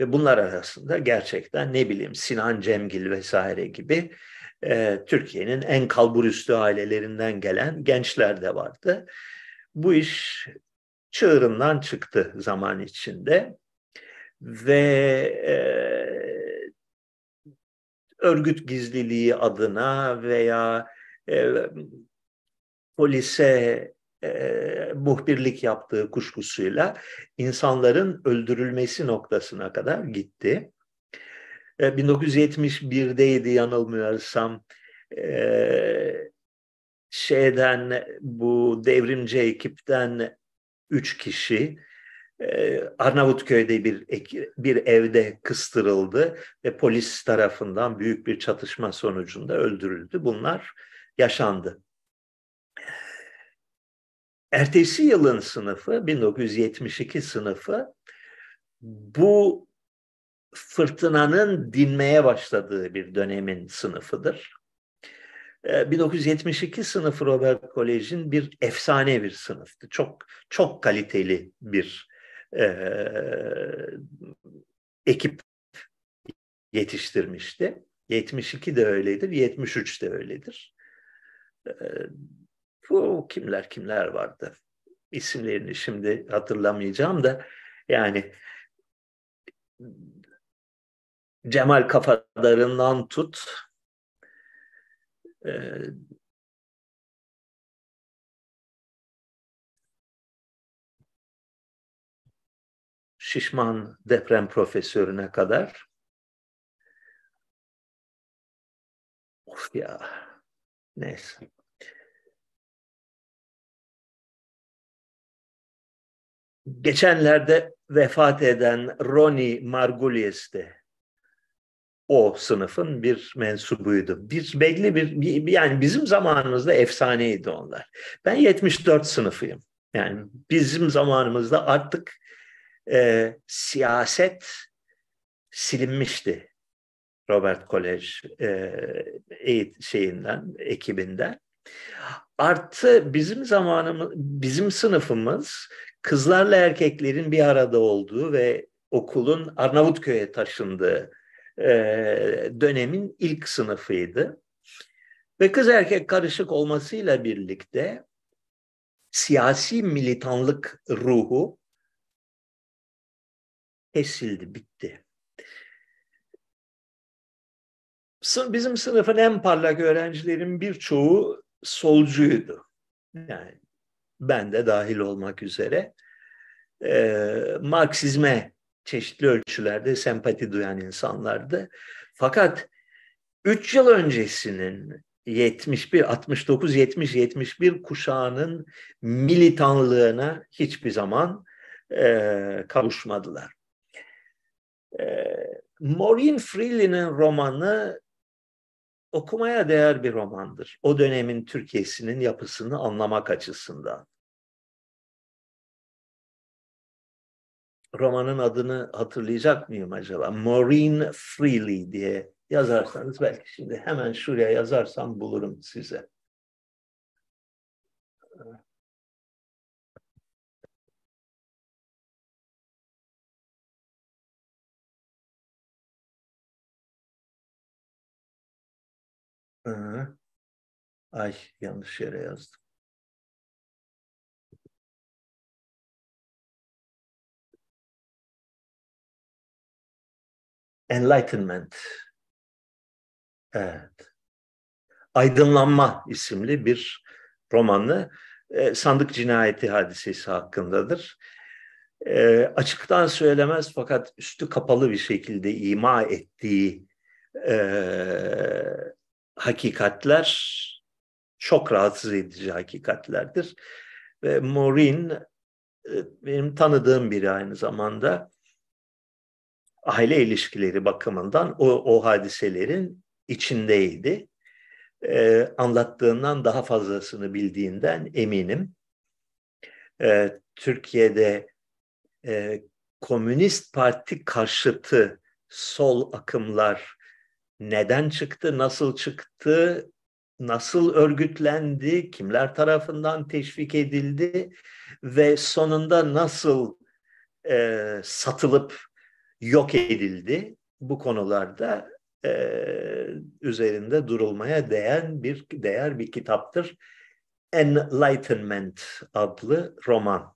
Ve bunlar arasında gerçekten ne bileyim Sinan Cemgil vesaire gibi e, Türkiye'nin en kalburüstü ailelerinden gelen gençler de vardı. Bu iş çığırından çıktı zaman içinde. Ve e, örgüt gizliliği adına veya e, polise e, muhbirlik yaptığı kuşkusuyla insanların öldürülmesi noktasına kadar gitti. E, bin dokuz yüz yetmiş bir'deydi yanılmıyorsam, e, şeyden, bu devrimci ekipten üç kişi Arnavutköy'de bir, bir evde kıstırıldı ve polis tarafından büyük bir çatışma sonucunda öldürüldü. Bunlar yaşandı. Ertesi yılın sınıfı, bin dokuz yüz yetmiş iki sınıfı, bu fırtınanın dinmeye başladığı bir dönemin sınıfıdır. bin dokuz yüz yetmiş iki sınıfı Robert Kolej'in bir efsane bir sınıftı. Çok çok kaliteli bir Ee, ekip yetiştirmişti. yetmiş iki de öyledir, yetmiş üç de öyledir. Ee, bu kimler kimler vardı? İsimlerini şimdi hatırlamayacağım da, yani Cemal Kafadar'ından tut, ee, şişman deprem profesörüne kadar. Of ya. Neyse. Geçenlerde vefat eden Ronnie Margulies de o sınıfın bir mensubuydu. Bir belli bir, bir yani bizim zamanımızda efsaneydi onlar. Ben yetmiş dört sınıfıyım. Yani bizim zamanımızda artık E, siyaset silinmişti Robert College e, şeyinden, ekibinden. Artı bizim zamanımız, bizim sınıfımız kızlarla erkeklerin bir arada olduğu ve okulun Arnavutköy'e taşındığı e, dönemin ilk sınıfıydı. Ve kız erkek karışık olmasıyla birlikte siyasi militanlık ruhu kesildi, bitti. Bizim sınıfın en parlak öğrencilerin birçoğu solcuydu. Yani ben de dahil olmak üzere e, Marksizme çeşitli ölçülerde sempati duyan insanlardı. Fakat üç yıl öncesinin altmış dokuz yetmiş yetmiş bir kuşağının militanlığına hiçbir zaman e, kavuşmadılar. E, Maureen Freely'nin romanı okumaya değer bir romandır. O dönemin Türkiye'sinin yapısını anlamak açısından. Romanın adını hatırlayacak mıyım acaba? Maureen Freely diye yazarsanız, belki şimdi hemen şuraya yazarsam bulurum size. Hı-hı. Ay, yanlış yere yazdım. Enlightenment. Evet. Aydınlanma isimli bir romanı e, sandık cinayeti hadisesi hakkındadır. E, açıktan söylemez fakat üstü kapalı bir şekilde ima ettiği e, hakikatler çok rahatsız edici hakikatlerdir. Ve Maureen benim tanıdığım biri aynı zamanda, aile ilişkileri bakımından o, o hadiselerin içindeydi. Ee, anlattığından daha fazlasını bildiğinden eminim. Ee, Türkiye'de e, Komünist Parti karşıtı sol akımlar neden çıktı, nasıl çıktı, nasıl örgütlendi, kimler tarafından teşvik edildi ve sonunda nasıl e, satılıp yok edildi? Bu konularda e, üzerinde durulmaya değer bir değer bir kitaptır. Enlightenment adlı roman.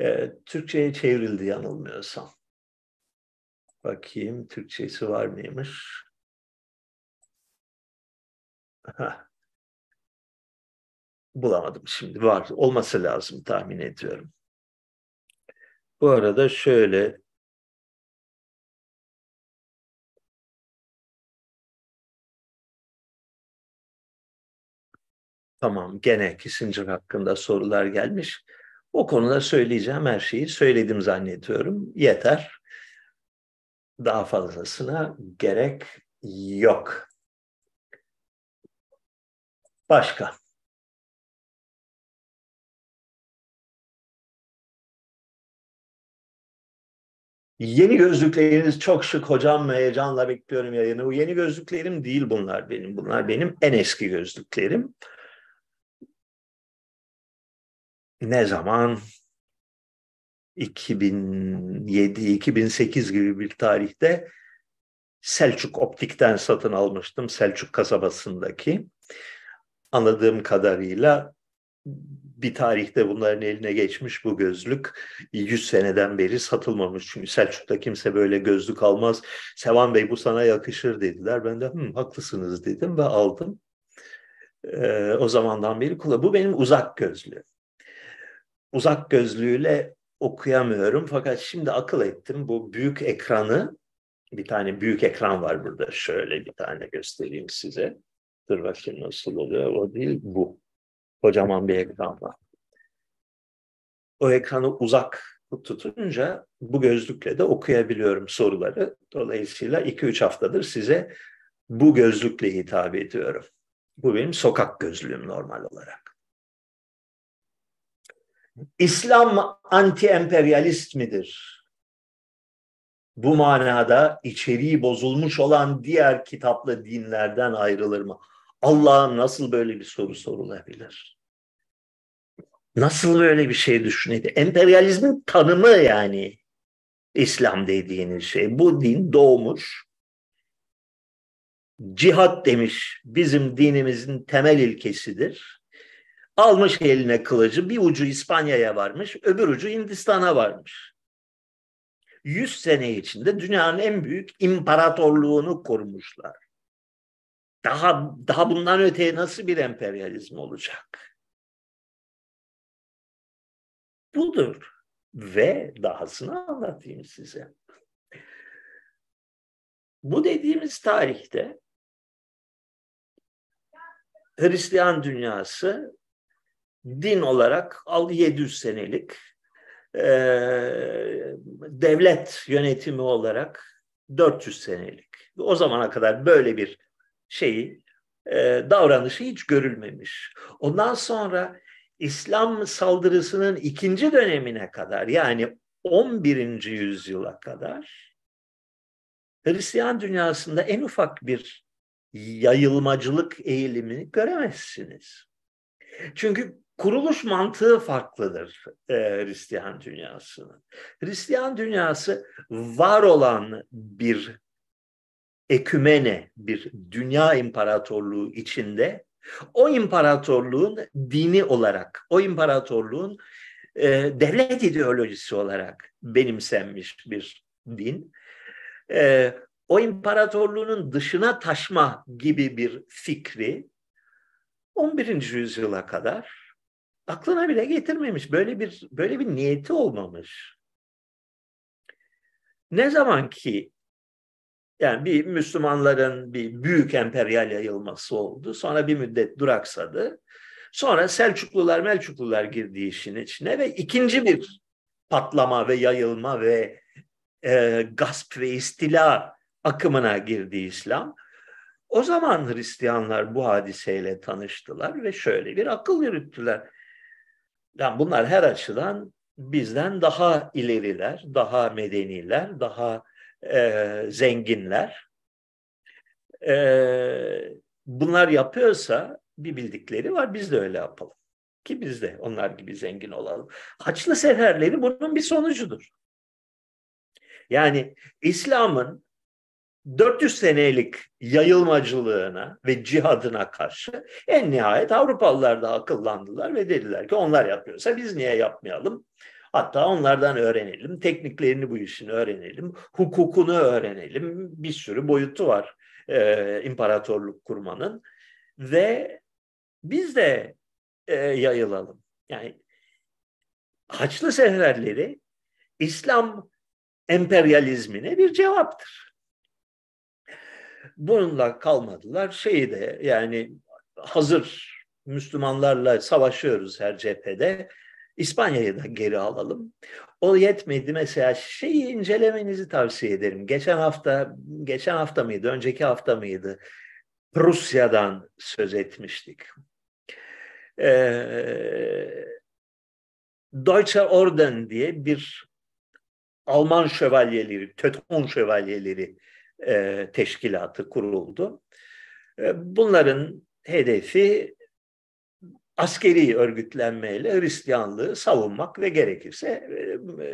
E, Türkçe'ye çevrildi yanılmıyorsam. Bakayım Türkçesi var mıymış? Aha. Bulamadım şimdi. Var. Olması lazım tahmin ediyorum. Bu arada şöyle tamam, gene Kissinger hakkında sorular gelmiş. O konuda söyleyeceğim her şeyi söyledim zannediyorum. Yeter. Daha fazlasına gerek yok. Başka? Yeni gözlükleriniz çok şık hocam, heyecanla bekliyorum yayını. Bu yeni gözlüklerim değil bunlar benim. Bunlar benim en eski gözlüklerim. Ne zaman? iki bin yedi iki bin sekiz gibi bir tarihte Selçuk Optik'ten satın almıştım. Selçuk kasabasındaki. Anladığım kadarıyla bir tarihte bunların eline geçmiş bu gözlük. yüz seneden beri satılmamış. Çünkü Selçuk'ta kimse böyle gözlük almaz. Sevan Bey bu sana yakışır dediler. Ben de Hı, haklısınız dedim ve aldım. Ee, o zamandan beri kullanıyorum. Bu benim uzak gözlüğüm. Uzak gözlüğüyle okuyamıyorum fakat şimdi akıl ettim bu büyük ekranı, bir tane büyük ekran var burada, şöyle bir tane göstereyim size. Dur bakayım nasıl oluyor, o değil bu. Kocaman bir ekran var. O ekranı uzak tutunca bu gözlükle de okuyabiliyorum soruları. Dolayısıyla iki üç haftadır size bu gözlükle hitap ediyorum. Bu benim sokak gözlüğüm normal olarak. İslam anti-emperyalist midir? Bu manada içeriği bozulmuş olan diğer kitaplı dinlerden ayrılır mı? Allah'ım, nasıl böyle bir soru sorulabilir? Nasıl böyle bir şey düşünüyordu? Emperyalizmin tanımı yani İslam dediğiniz şey. Bu din doğmuş. Cihat demiş bizim dinimizin temel ilkesidir. Almış eline kılıcı, bir ucu İspanya'ya varmış, öbür ucu Hindistan'a varmış. Yüz sene içinde dünyanın en büyük imparatorluğunu kurmuşlar. Daha, daha bundan öteye nasıl bir emperyalizm olacak? budur. Ve dahasını anlatayım size. Bu dediğimiz tarihte Hristiyan dünyası din olarak altı yüz yedi yüz senelik e, devlet yönetimi olarak dört yüz senelik. O zamana kadar böyle bir şeyi, e, davranışı hiç görülmemiş. Ondan sonra İslam saldırısının ikinci dönemine kadar, yani on birinci yüzyıla kadar Hristiyan dünyasında en ufak bir yayılmacılık eğilimini göremezsiniz. Çünkü kuruluş mantığı farklıdır e, Hristiyan dünyasının. Hristiyan dünyası var olan bir ekümene, bir dünya imparatorluğu içinde o imparatorluğun dini olarak, o imparatorluğun e, devlet ideolojisi olarak benimsenmiş bir din. E, o imparatorluğunun dışına taşma gibi bir fikri on birinci yüzyıla kadar aklına bile getirmemiş. Böyle bir böyle bir niyeti olmamış. Ne zaman ki yani bir Müslümanların bir büyük emperyal yayılması oldu. Sonra bir müddet duraksadı. Sonra Selçuklular, Melçuklular girdi işin içine ve ikinci bir patlama ve yayılma ve e, gasp ve istila akımına girdi İslam. O zaman Hristiyanlar bu hadiseyle tanıştılar ve şöyle bir akıl yürüttüler. Yani bunlar her açıdan bizden daha ileriler, daha medeniler, daha e, zenginler. E, bunlar yapıyorsa bir bildikleri var, biz de öyle yapalım. Ki biz de onlar gibi zengin olalım. Haçlı seferleri bunun bir sonucudur. Yani İslam'ın dört yüz senelik yayılmacılığına ve cihadına karşı en nihayet Avrupalılar da akıllandılar ve dediler ki onlar yapıyorsa biz niye yapmayalım? Hatta onlardan öğrenelim, tekniklerini bu işini öğrenelim, hukukunu öğrenelim. Bir sürü boyutu var e, imparatorluk kurmanın ve biz de e, yayılalım. Yani Haçlı Seferleri İslam emperyalizmine bir cevaptır. Bununla kalmadılar. Şeyi de yani hazır Müslümanlarla savaşıyoruz her cephede. İspanya'yı da geri alalım. O yetmedi mesela şeyi incelemenizi tavsiye ederim. Geçen hafta, geçen hafta mıydı, önceki hafta mıydı? Prusya'dan söz etmiştik. Ee, Deutsche Orden diye bir Alman şövalyeleri, Teuton şövalyeleri teşkilatı kuruldu. Bunların hedefi askeri örgütlenmeyle Hristiyanlığı savunmak ve gerekirse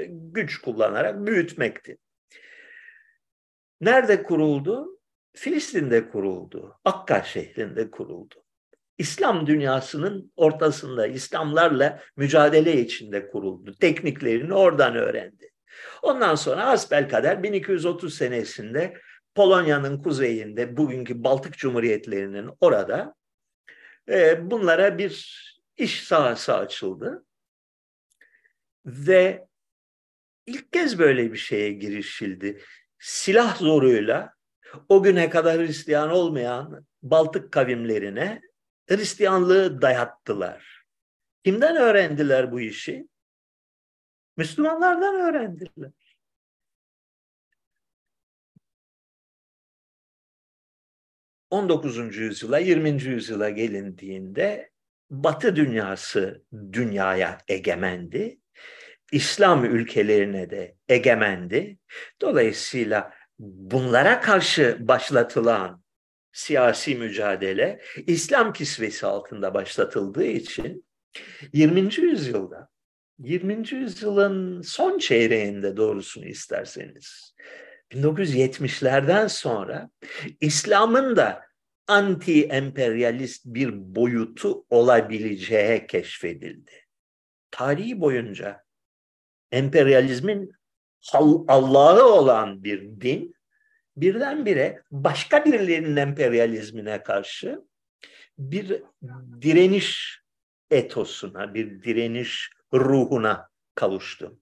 güç kullanarak büyütmekti. Nerede kuruldu? Filistin'de kuruldu. Akka şehrinde kuruldu. İslam dünyasının ortasında, İslamlarla mücadele içinde kuruldu. Tekniklerini oradan öğrendi. Ondan sonra hasbelkader bin iki yüz otuz senesinde Polonya'nın kuzeyinde, bugünkü Baltık Cumhuriyetlerinin orada e, bunlara bir iş sahası açıldı. Ve ilk kez böyle bir şeye girişildi. Silah zoruyla o güne kadar Hristiyan olmayan Baltık kavimlerine Hristiyanlığı dayattılar. Kimden öğrendiler bu işi? Müslümanlardan öğrendiler. on dokuzuncu yüzyıla, yirminci yüzyıla gelindiğinde Batı dünyası dünyaya egemendi. İslam ülkelerine de egemendi. Dolayısıyla bunlara karşı başlatılan siyasi mücadele İslam kisvesi altında başlatıldığı için yirminci yüzyılda, yirminci yüzyılın son çeyreğinde doğrusunu isterseniz, bin dokuz yüz yetmişlerden sonra İslam'ın da anti-emperyalist bir boyutu olabileceği keşfedildi. Tarihi boyunca emperyalizmin Allah'ı olan bir din birdenbire başka birilerinin emperyalizmine karşı bir direniş etosuna, bir direniş ruhuna kavuştu.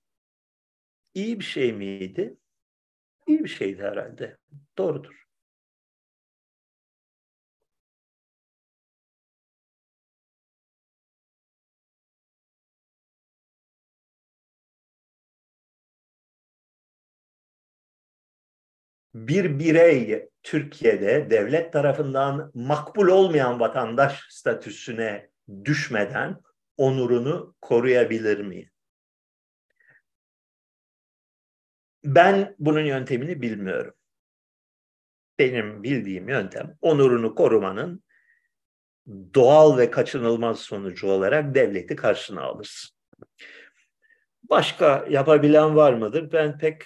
İyi bir şey miydi? İyi bir şeydi herhalde. Doğrudur. Bir birey Türkiye'de devlet tarafından makbul olmayan vatandaş statüsüne düşmeden onurunu koruyabilir mi? Ben bunun yöntemini bilmiyorum. Benim bildiğim yöntem onurunu korumanın doğal ve kaçınılmaz sonucu olarak devleti karşına alırsın. Başka yapabilen var mıdır? Ben pek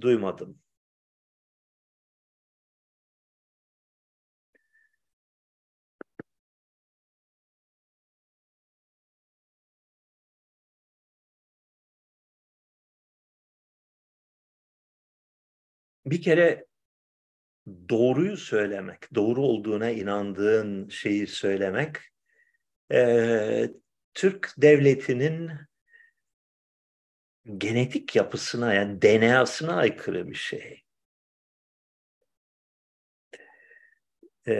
duymadım. Bir kere doğruyu söylemek, doğru olduğuna inandığın şeyi söylemek, e, Türk devletinin genetik yapısına, yani D N A'sına aykırı bir şey. E,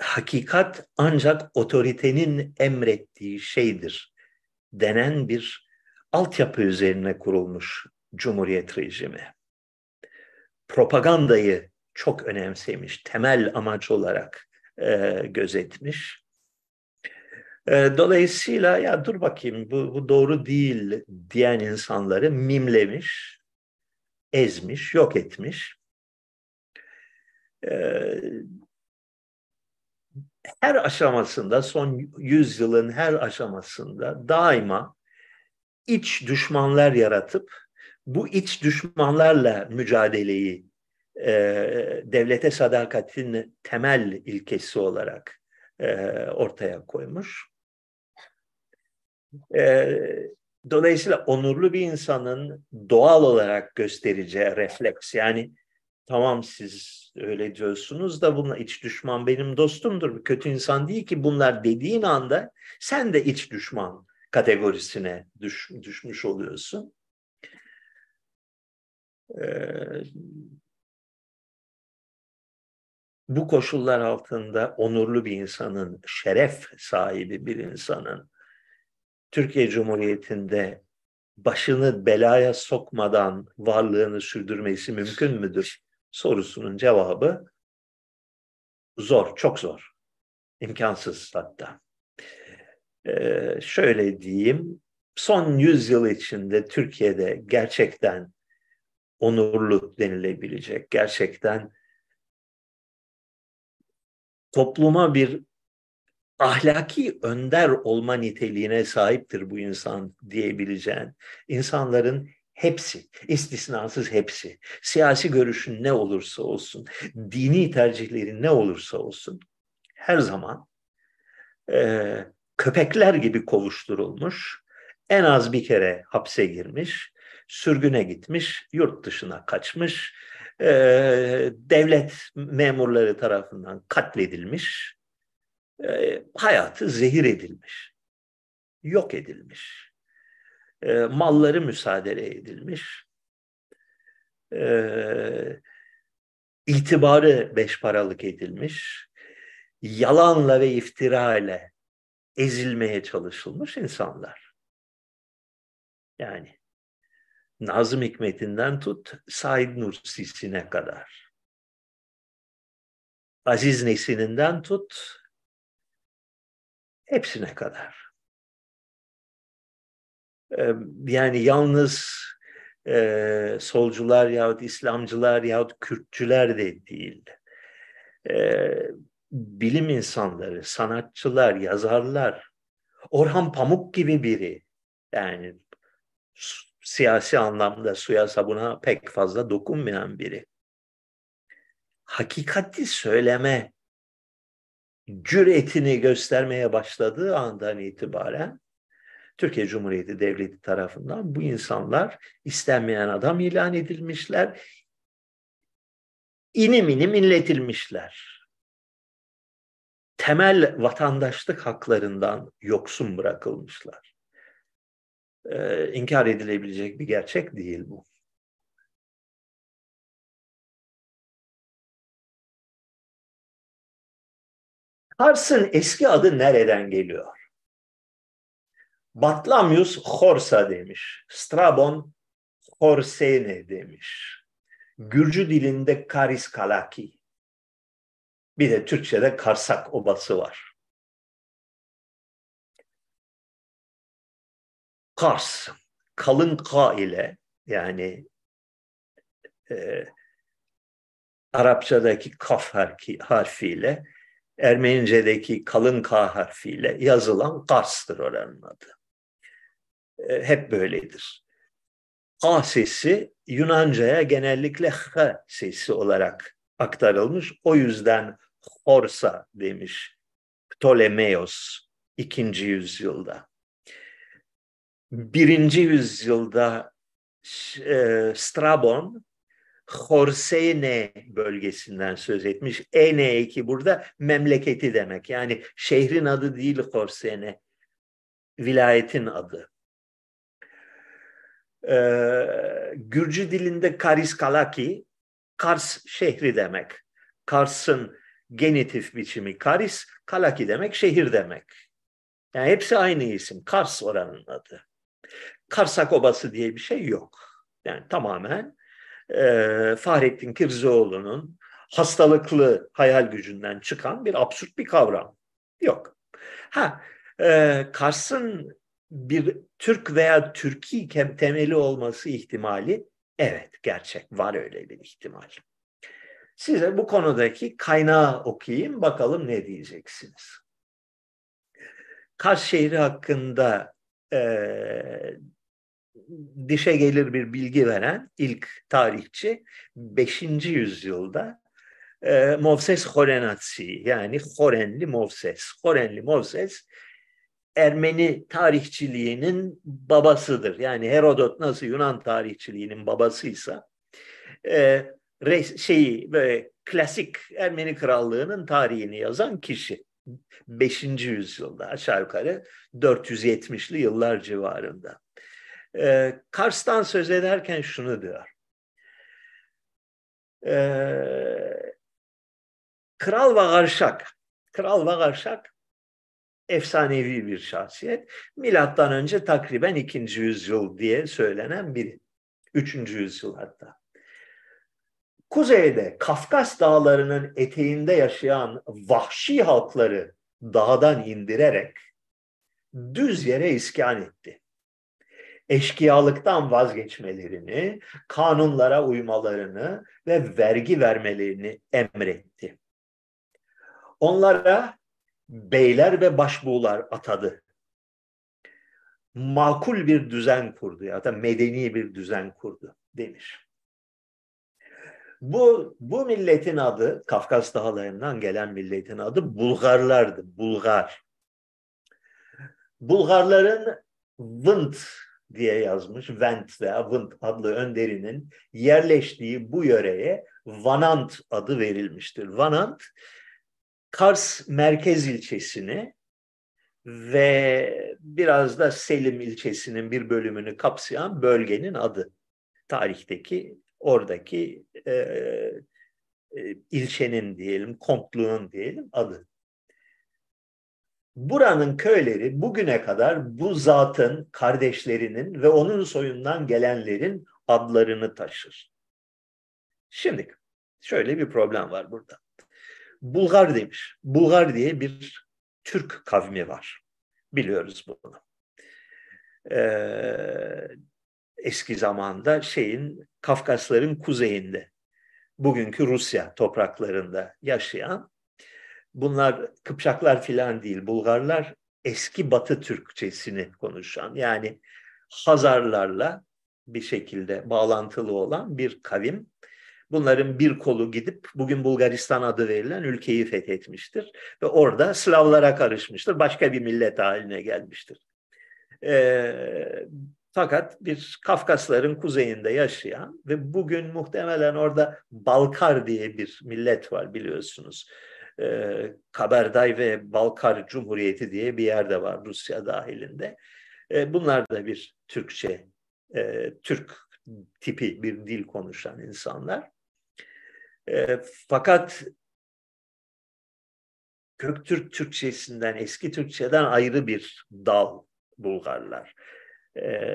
hakikat ancak otoritenin emrettiği şeydir denen bir altyapı üzerine kurulmuş Cumhuriyet rejimi. Propagandayı çok önemsemiş, temel amaç olarak e, gözetmiş. E, dolayısıyla ya dur bakayım bu, bu doğru değil diyen insanları mimlemiş, ezmiş, yok etmiş. E, her aşamasında, son yüzyılın her aşamasında daima iç düşmanlar yaratıp bu iç düşmanlarla mücadeleyi e, devlete sadakatin temel ilkesi olarak e, ortaya koymuş. E, dolayısıyla onurlu bir insanın doğal olarak göstereceği refleks, yani tamam siz öyle diyorsunuz da bunlar iç düşman benim dostumdur, kötü insan değil ki bunlar dediğin anda sen de iç düşman kategorisine düş, düşmüş oluyorsun. Ee, bu koşullar altında onurlu bir insanın, şeref sahibi bir insanın Türkiye Cumhuriyeti'nde başını belaya sokmadan varlığını sürdürmesi mümkün müdür sorusunun cevabı zor, çok zor, imkansız hatta. Ee, şöyle diyeyim, son yüzyıl içinde Türkiye'de gerçekten onurlu denilebilecek, gerçekten topluma bir ahlaki önder olma niteliğine sahiptir bu insan diyebileceğin insanların hepsi, istisnasız hepsi, siyasi görüşün ne olursa olsun, dini tercihlerin ne olursa olsun, her zaman e, köpekler gibi kovuşturulmuş, en az bir kere hapse girmiş, sürgüne gitmiş, yurt dışına kaçmış, e, devlet memurları tarafından katledilmiş, e, hayatı zehir edilmiş, yok edilmiş, e, malları müsaade edilmiş, e, itibarı beş paralık edilmiş, yalanla ve iftira ile ezilmeye çalışılmış insanlar. Yani Nazım Hikmet'inden tut, Said Nursi'sine kadar. Aziz Nesin'inden tut, hepsine kadar. Ee, yani yalnız e, solcular yahut İslamcılar yahut Kürtçüler de değil. Ee, bilim insanları, sanatçılar, yazarlar, Orhan Pamuk gibi biri, yani siyasi anlamda suya sabuna pek fazla dokunmayan biri. Hakikati söyleme cüretini göstermeye başladığı andan itibaren Türkiye Cumhuriyeti Devleti tarafından bu insanlar istenmeyen adam ilan edilmişler, inim inim inletilmişler. Temel vatandaşlık haklarından yoksun bırakılmışlar. e, inkar edilebilecek bir gerçek değil bu. Kars'ın eski adı nereden geliyor? Batlamyus Horsa demiş. Strabon Horsene demiş. Gürcü dilinde Karis Kalaki. Bir de Türkçe'de Karsak Obası var. Kars, kalın K ile, yani e, Arapçadaki Kaf harfiyle, Ermenice'deki kalın K harfiyle yazılan Kars'tır oranın adı. E, hep böyledir. A sesi Yunanca'ya genellikle H sesi olarak aktarılmış. O yüzden Horsa demiş Ptolemeos ikinci yüzyılda. birinci yüzyılda e, Strabon Horsene bölgesinden söz etmiş. E N iki burada memleketi demek. Yani şehrin adı değil Horsene, vilayetin adı. Ee, Gürcü dilinde Karis Kalaki, Kars şehri demek. Kars'ın genitif biçimi Karis, Kalaki demek şehir demek. Yani hepsi aynı isim. Kars oranın adı. Karsak Obası diye bir şey yok. Yani tamamen e, Fahrettin Kirzioğlu'nun hastalıklı hayal gücünden çıkan bir absürt bir kavram. Yok. Ha, e, Kars'ın bir Türk veya Türki temeli olması ihtimali, evet, gerçek, var öyle bir ihtimal. Size bu konudaki kaynağı okuyayım, bakalım ne diyeceksiniz. Kars şehri hakkında e, dişe gelir bir bilgi veren ilk tarihçi beşinci yüzyılda e, Movses Khorenatsi, yani Khorenli Movses. Khorenli Movses Ermeni tarihçiliğinin babasıdır. Yani Herodot nasıl Yunan tarihçiliğinin babasıysa, e, res, şeyi böyle klasik Ermeni krallığının tarihini yazan kişi. beşinci yüzyılda, aşağı yukarı dört yüz yetmişli yıllar civarında. E, Kars'tan söz ederken şunu diyor. E, Kral Vagarşak, Kral Vagarşak, efsanevi bir şahsiyet. Milattan önce takriben ikinci yüzyıl diye söylenen biri. üçüncü yüzyıl hatta. Kuzeyde Kafkas dağlarının eteğinde yaşayan vahşi halkları dağdan indirerek düz yere iskan etti. Eşkıyalıktan vazgeçmelerini, kanunlara uymalarını ve vergi vermelerini emretti. Onlara beyler ve başbuğlar atadı. Makul bir düzen kurdu ya da medeni bir düzen kurdu demiş. Bu, bu milletin adı, Kafkas Dağları'ndan gelen milletin adı Bulgarlardı. Bulgar. Bulgarların Vınt diye yazmış, Vent veya Vınt adlı önderinin yerleştiği bu yöreye Vanant adı verilmiştir. Vanant, Kars merkez ilçesini ve biraz da Selim ilçesinin bir bölümünü kapsayan bölgenin adı. Tarihteki, oradaki e, e, ilçenin diyelim, kontluğun diyelim adı. Buranın köyleri bugüne kadar bu zatın kardeşlerinin ve onun soyundan gelenlerin adlarını taşır. Şimdi şöyle bir problem var burada. Bulgar demiş. Bulgar diye bir Türk kavmi var. Biliyoruz bunu. Ee, eski zamanda şeyin, Kafkasların kuzeyinde, bugünkü Rusya topraklarında yaşayan, bunlar Kıpçaklar filan değil, Bulgarlar eski Batı Türkçesini konuşan, yani Hazarlarla bir şekilde bağlantılı olan bir kavim. Bunların bir kolu gidip bugün Bulgaristan adı verilen ülkeyi fethetmiştir ve orada Slavlara karışmıştır. Başka bir millet haline gelmiştir. E, fakat bir Kafkasların kuzeyinde yaşayan ve bugün muhtemelen orada Balkar diye bir millet var, biliyorsunuz. E, Kabarday ve Balkar Cumhuriyeti diye bir yerde var Rusya dahilinde. E, bunlar da bir Türkçe, e, Türk tipi bir dil konuşan insanlar. E, fakat Köktürk Türkçesinden, eski Türkçeden ayrı bir dal Bulgarlar. E,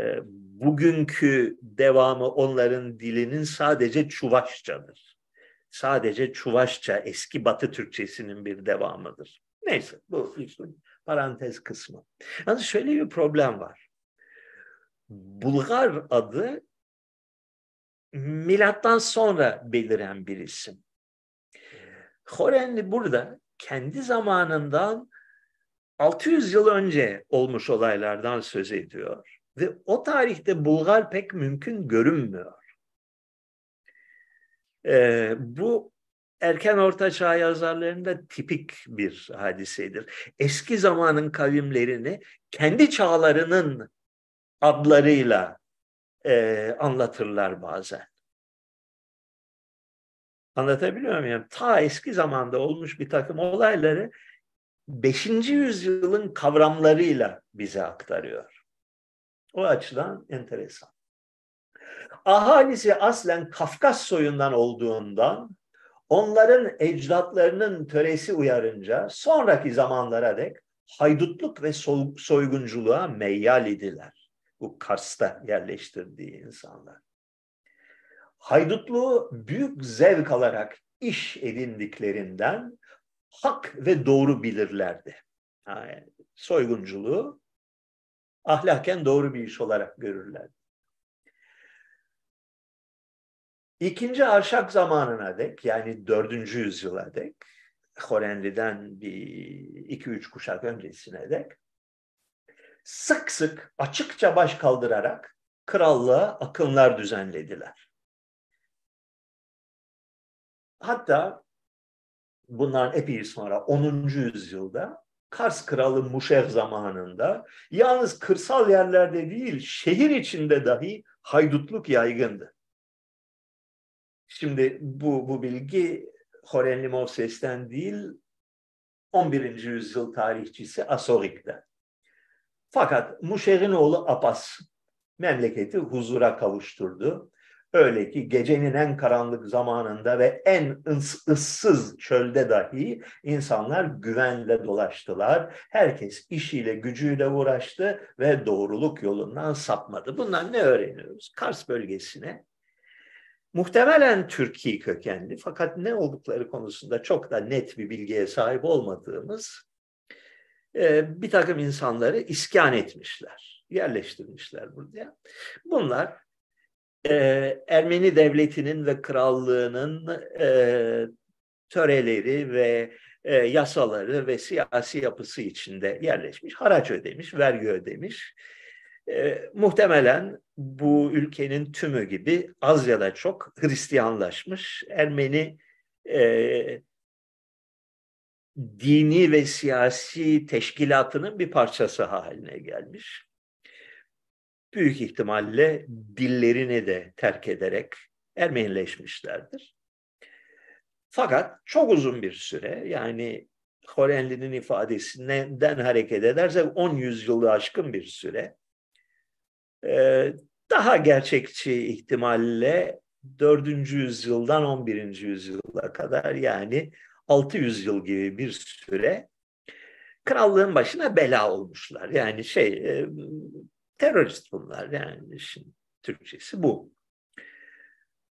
bugünkü devamı onların dilinin sadece Çuvaşçadır. Sadece Çuvaşça eski Batı Türkçesinin bir devamıdır. Neyse, bu işin parantez kısmı. Yalnız şöyle bir problem var. Bulgar adı milattan sonra beliren bir isim. Khorenli burada kendi zamanından altı yüz yıl önce olmuş olaylardan söz ediyor ve o tarihte Bulgar pek mümkün görünmüyor. Ee, bu erken Orta Çağ yazarlarında tipik bir hadisedir. Eski zamanın kavimlerini kendi çağlarının adlarıyla e, anlatırlar bazen. Anlatabiliyor muyum? Ta eski zamanda olmuş bir takım olayları beşinci yüzyılın kavramlarıyla bize aktarıyor. O açıdan enteresan. Ahalisi aslen Kafkas soyundan olduğundan onların ecdatlarının töresi uyarınca sonraki zamanlara dek haydutluk ve so- soygunculuğa meyyal idiler. Bu Kars'ta yerleştirdiği insanlar. Haydutluğu büyük zevk alarak iş edindiklerinden hak ve doğru bilirlerdi. Yani soygunculuğu ahlaken doğru bir iş olarak görürlerdi. İkinci Arşak zamanına dek, yani dördüncü yüzyıla dek, Khorenli'den bir iki üç kuşak öncesine dek, sık sık açıkça baş kaldırarak krallığa akınlar düzenlediler. Hatta bundan epey sonra onuncu yüzyılda Kars kralı Muşev zamanında yalnız kırsal yerlerde değil, şehir içinde dahi haydutluk yaygındı. Şimdi bu, bu bilgi Khorenli Movses'ten değil, on birinci yüzyıl tarihçisi Asorik'ten. Fakat Muşev'in oğlu Apas memleketi huzura kavuşturdu. Öyle ki gecenin en karanlık zamanında ve en ıssız çölde dahi insanlar güvenle dolaştılar. Herkes işiyle, gücüyle uğraştı ve doğruluk yolundan sapmadı. Bundan ne öğreniyoruz? Kars bölgesine muhtemelen Türkiye kökenli, fakat ne oldukları konusunda çok da net bir bilgiye sahip olmadığımız bir takım insanları iskan etmişler, yerleştirmişler buraya. Bunlar Ee, Ermeni devletinin ve krallığının e, töreleri ve e, yasaları ve siyasi yapısı içinde yerleşmiş, haraç ödemiş, vergi ödemiş. E, muhtemelen bu ülkenin tümü gibi az ya da çok Hristiyanlaşmış Ermeni e, dini ve siyasi teşkilatının bir parçası haline gelmiş. Büyük ihtimalle dillerini de terk ederek Ermenileşmişlerdir. Fakat çok uzun bir süre, yani Khorenli'nin ifadesinden hareket edersek on yüzyılı aşkın bir süre, daha gerçekçi ihtimalle dördüncü yüzyıldan on birinci yüzyıla kadar, yani altı yüz yıl gibi bir süre krallığın başına bela olmuşlar. Yani şey... terörist bunlar, yani şimdi Türkçesi bu.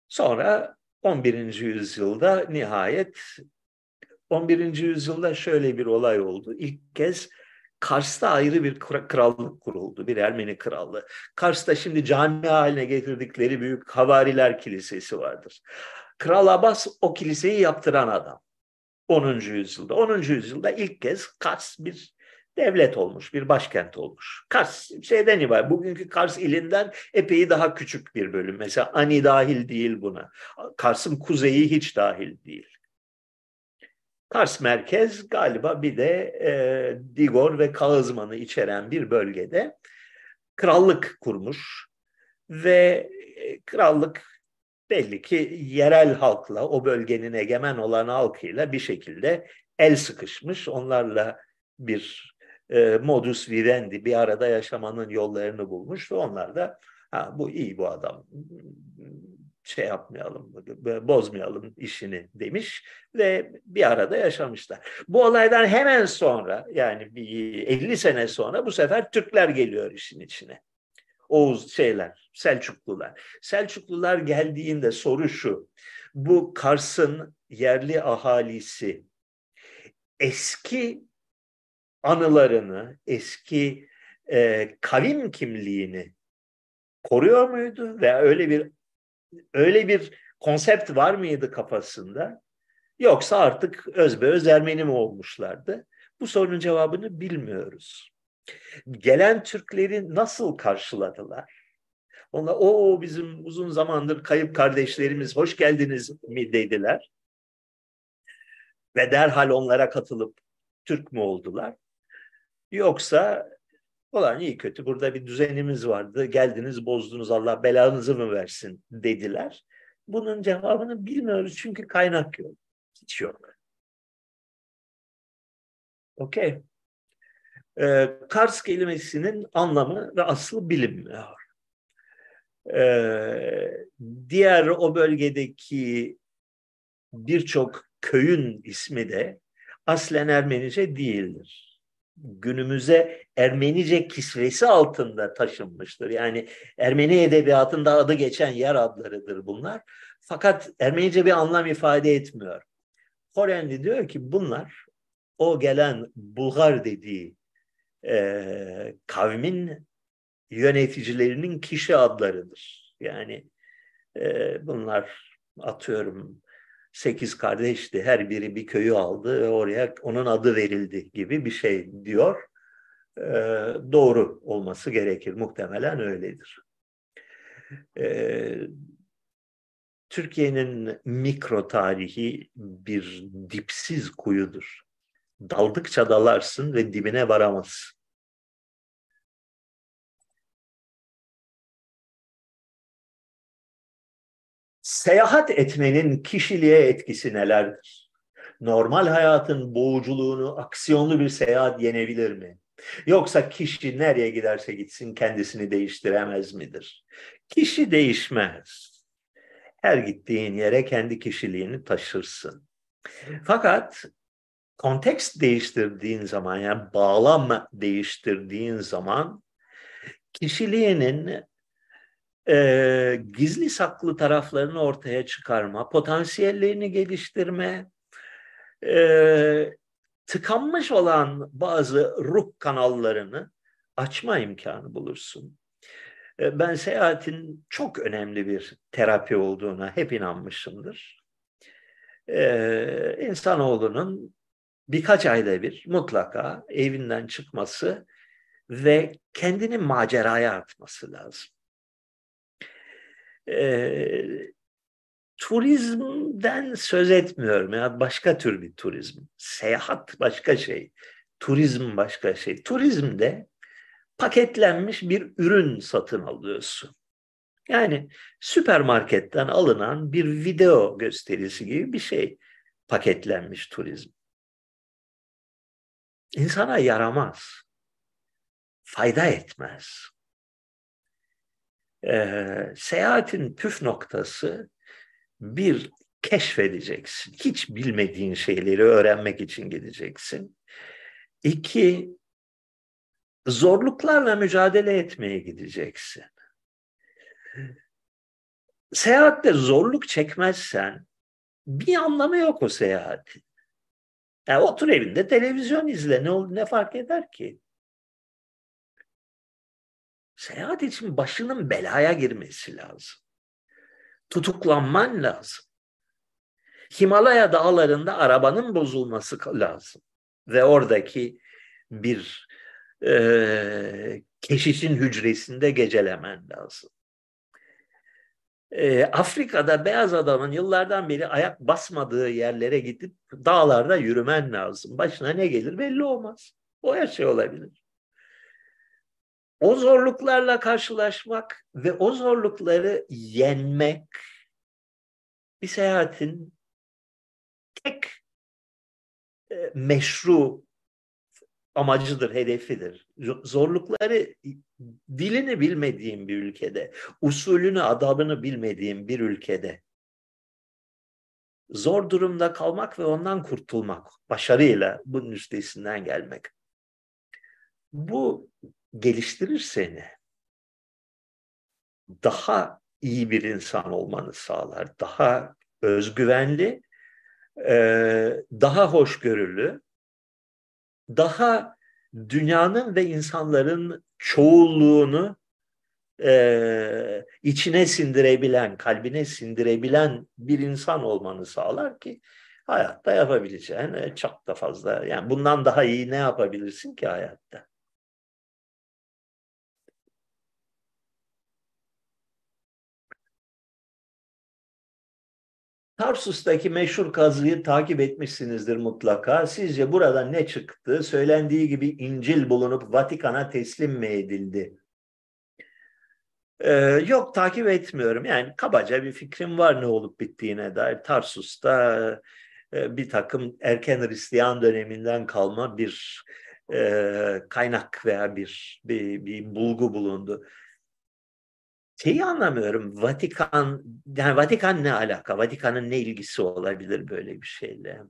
Sonra on birinci yüzyılda nihayet, on birinci yüzyılda şöyle bir olay oldu. İlk kez Kars'ta ayrı bir krallık kuruldu, bir Ermeni krallığı. Kars'ta şimdi cami haline getirdikleri büyük Havariler Kilisesi vardır. Kral Abbas o kiliseyi yaptıran adam. onuncu yüzyılda. onuncu yüzyılda ilk kez Kars bir devlet olmuş, bir başkent olmuş. Kars şeyden ibaret. Bugünkü Kars ilinden epey daha küçük bir bölüm. Mesela Ani dahil değil buna. Kars'ın kuzeyi hiç dahil değil. Kars merkez galiba bir de e, Digor ve Kağızman'ı içeren bir bölgede krallık kurmuş ve e, krallık belli ki yerel halkla, o bölgenin egemen olan halkıyla bir şekilde el sıkışmış. Onlarla bir e, modus vivendi, bir arada yaşamanın yollarını bulmuş ve onlar da ha, bu iyi bu adam, şey yapmayalım, bozmayalım işini demiş ve bir arada yaşamışlar. Bu olaydan hemen sonra, yani bir elli sene sonra bu sefer Türkler geliyor işin içine. Oğuz şeyler, Selçuklular. Selçuklular geldiğinde soru şu, bu Kars'ın yerli ahalisi eski anılarını, eski e, kavim kimliğini koruyor muydu veya öyle bir öyle bir konsept var mıydı kafasında? Yoksa artık özbeöz Ermeni mi olmuşlardı? Bu sorunun cevabını bilmiyoruz. Gelen Türkleri nasıl karşıladılar? Onlar o bizim uzun zamandır kayıp kardeşlerimiz, hoş geldiniz mi dediler? Ve derhal onlara katılıp Türk mü oldular? Yoksa olan iyi kötü burada bir düzenimiz vardı, geldiniz bozdunuz, Allah belanızı mı versin dediler. Bunun cevabını bilmiyoruz çünkü kaynak yok. Hiç yok. Okey. Ee, Kars kelimesinin anlamı ve aslı bilinmiyor. Ee, diğer o bölgedeki birçok köyün ismi de aslen Ermenice değildir. Günümüze Ermenice kisvesi altında taşınmıştır. Yani Ermeni edebiyatında adı geçen yer adlarıdır bunlar. Fakat Ermenice bir anlam ifade etmiyor. Khorenli diyor ki bunlar o gelen Bulgar dediği e, kavmin yöneticilerinin kişi adlarıdır. Yani e, bunlar atıyorum sekiz kardeşti, her biri bir köyü aldı ve oraya onun adı verildi gibi bir şey diyor. Ee, doğru olması gerekir, muhtemelen öyledir. Ee, Türkiye'nin mikro tarihi bir dipsiz kuyudur. Daldıkça dalarsın ve dibine varamazsın. Seyahat etmenin kişiliğe etkisi nelerdir? Normal hayatın boğuculuğunu aksiyonlu bir seyahat yenebilir mi? Yoksa kişi nereye giderse gitsin kendisini değiştiremez midir? Kişi değişmez. Her gittiğin yere kendi kişiliğini taşırsın. Fakat kontekst değiştirdiğin zaman, yani bağlam değiştirdiğin zaman kişiliğinin E, gizli saklı taraflarını ortaya çıkarma, potansiyellerini geliştirme, e, tıkanmış olan bazı ruh kanallarını açma imkanı bulursun. E, ben seyahatin çok önemli bir terapi olduğuna hep inanmışımdır. E, insanoğlunun birkaç ayda bir mutlaka evinden çıkması ve kendini maceraya atması lazım. E, turizmden söz etmiyorum ya, başka tür bir turizm. Seyahat başka şey, turizm başka şey. Turizmde paketlenmiş bir ürün satın alıyorsun. Yani süpermarketten alınan bir video gösterisi gibi bir şey paketlenmiş turizm. İnsana yaramaz, fayda etmez. Ee, seyahatin püf noktası, bir keşfedeceksin. Hiç bilmediğin şeyleri öğrenmek için gideceksin. İki, zorluklarla mücadele etmeye gideceksin. Seyahatte zorluk çekmezsen bir anlamı yok o seyahatin. Yani otur evinde televizyon izle, ne oldu, ne fark eder ki? Seyahat için başının belaya girmesi lazım. Tutuklanman lazım. Himalaya dağlarında arabanın bozulması lazım. Ve oradaki bir e, keşişin hücresinde gecelemen lazım. E, Afrika'da beyaz adamın yıllardan beri ayak basmadığı yerlere gidip dağlarda yürümen lazım. Başına ne gelir belli olmaz. O her şey olabilir. O zorluklarla karşılaşmak ve o zorlukları yenmek bir seyahatin tek meşru amacıdır, hedefidir. Zorlukları, dilini bilmediğim bir ülkede, usulünü, adabını bilmediğim bir ülkede zor durumda kalmak ve ondan kurtulmak, başarıyla bunun üstesinden gelmek. Bu geliştirir seni. Daha iyi bir insan olmanı sağlar. Daha özgüvenli, daha hoşgörülü, daha dünyanın ve insanların çoğulluğunu e, içine sindirebilen, kalbine sindirebilen bir insan olmanı sağlar ki hayatta yapabileceğin çok da fazla. Yani bundan daha iyi ne yapabilirsin ki hayatta? Tarsus'taki meşhur kazıyı takip etmişsinizdir mutlaka. Sizce buradan ne çıktı? Söylendiği gibi İncil bulunup Vatikan'a teslim mi edildi? Ee, yok, takip etmiyorum. Yani kabaca bir fikrim var ne olup bittiğine dair. Tarsus'ta e, bir takım erken Hristiyan döneminden kalma bir e, kaynak veya bir, bir, bir bulgu bulundu. Şeyi anlamıyorum. Vatikan, yani Vatikan ne alaka? Vatikan'ın ne ilgisi olabilir böyle bir şeyle?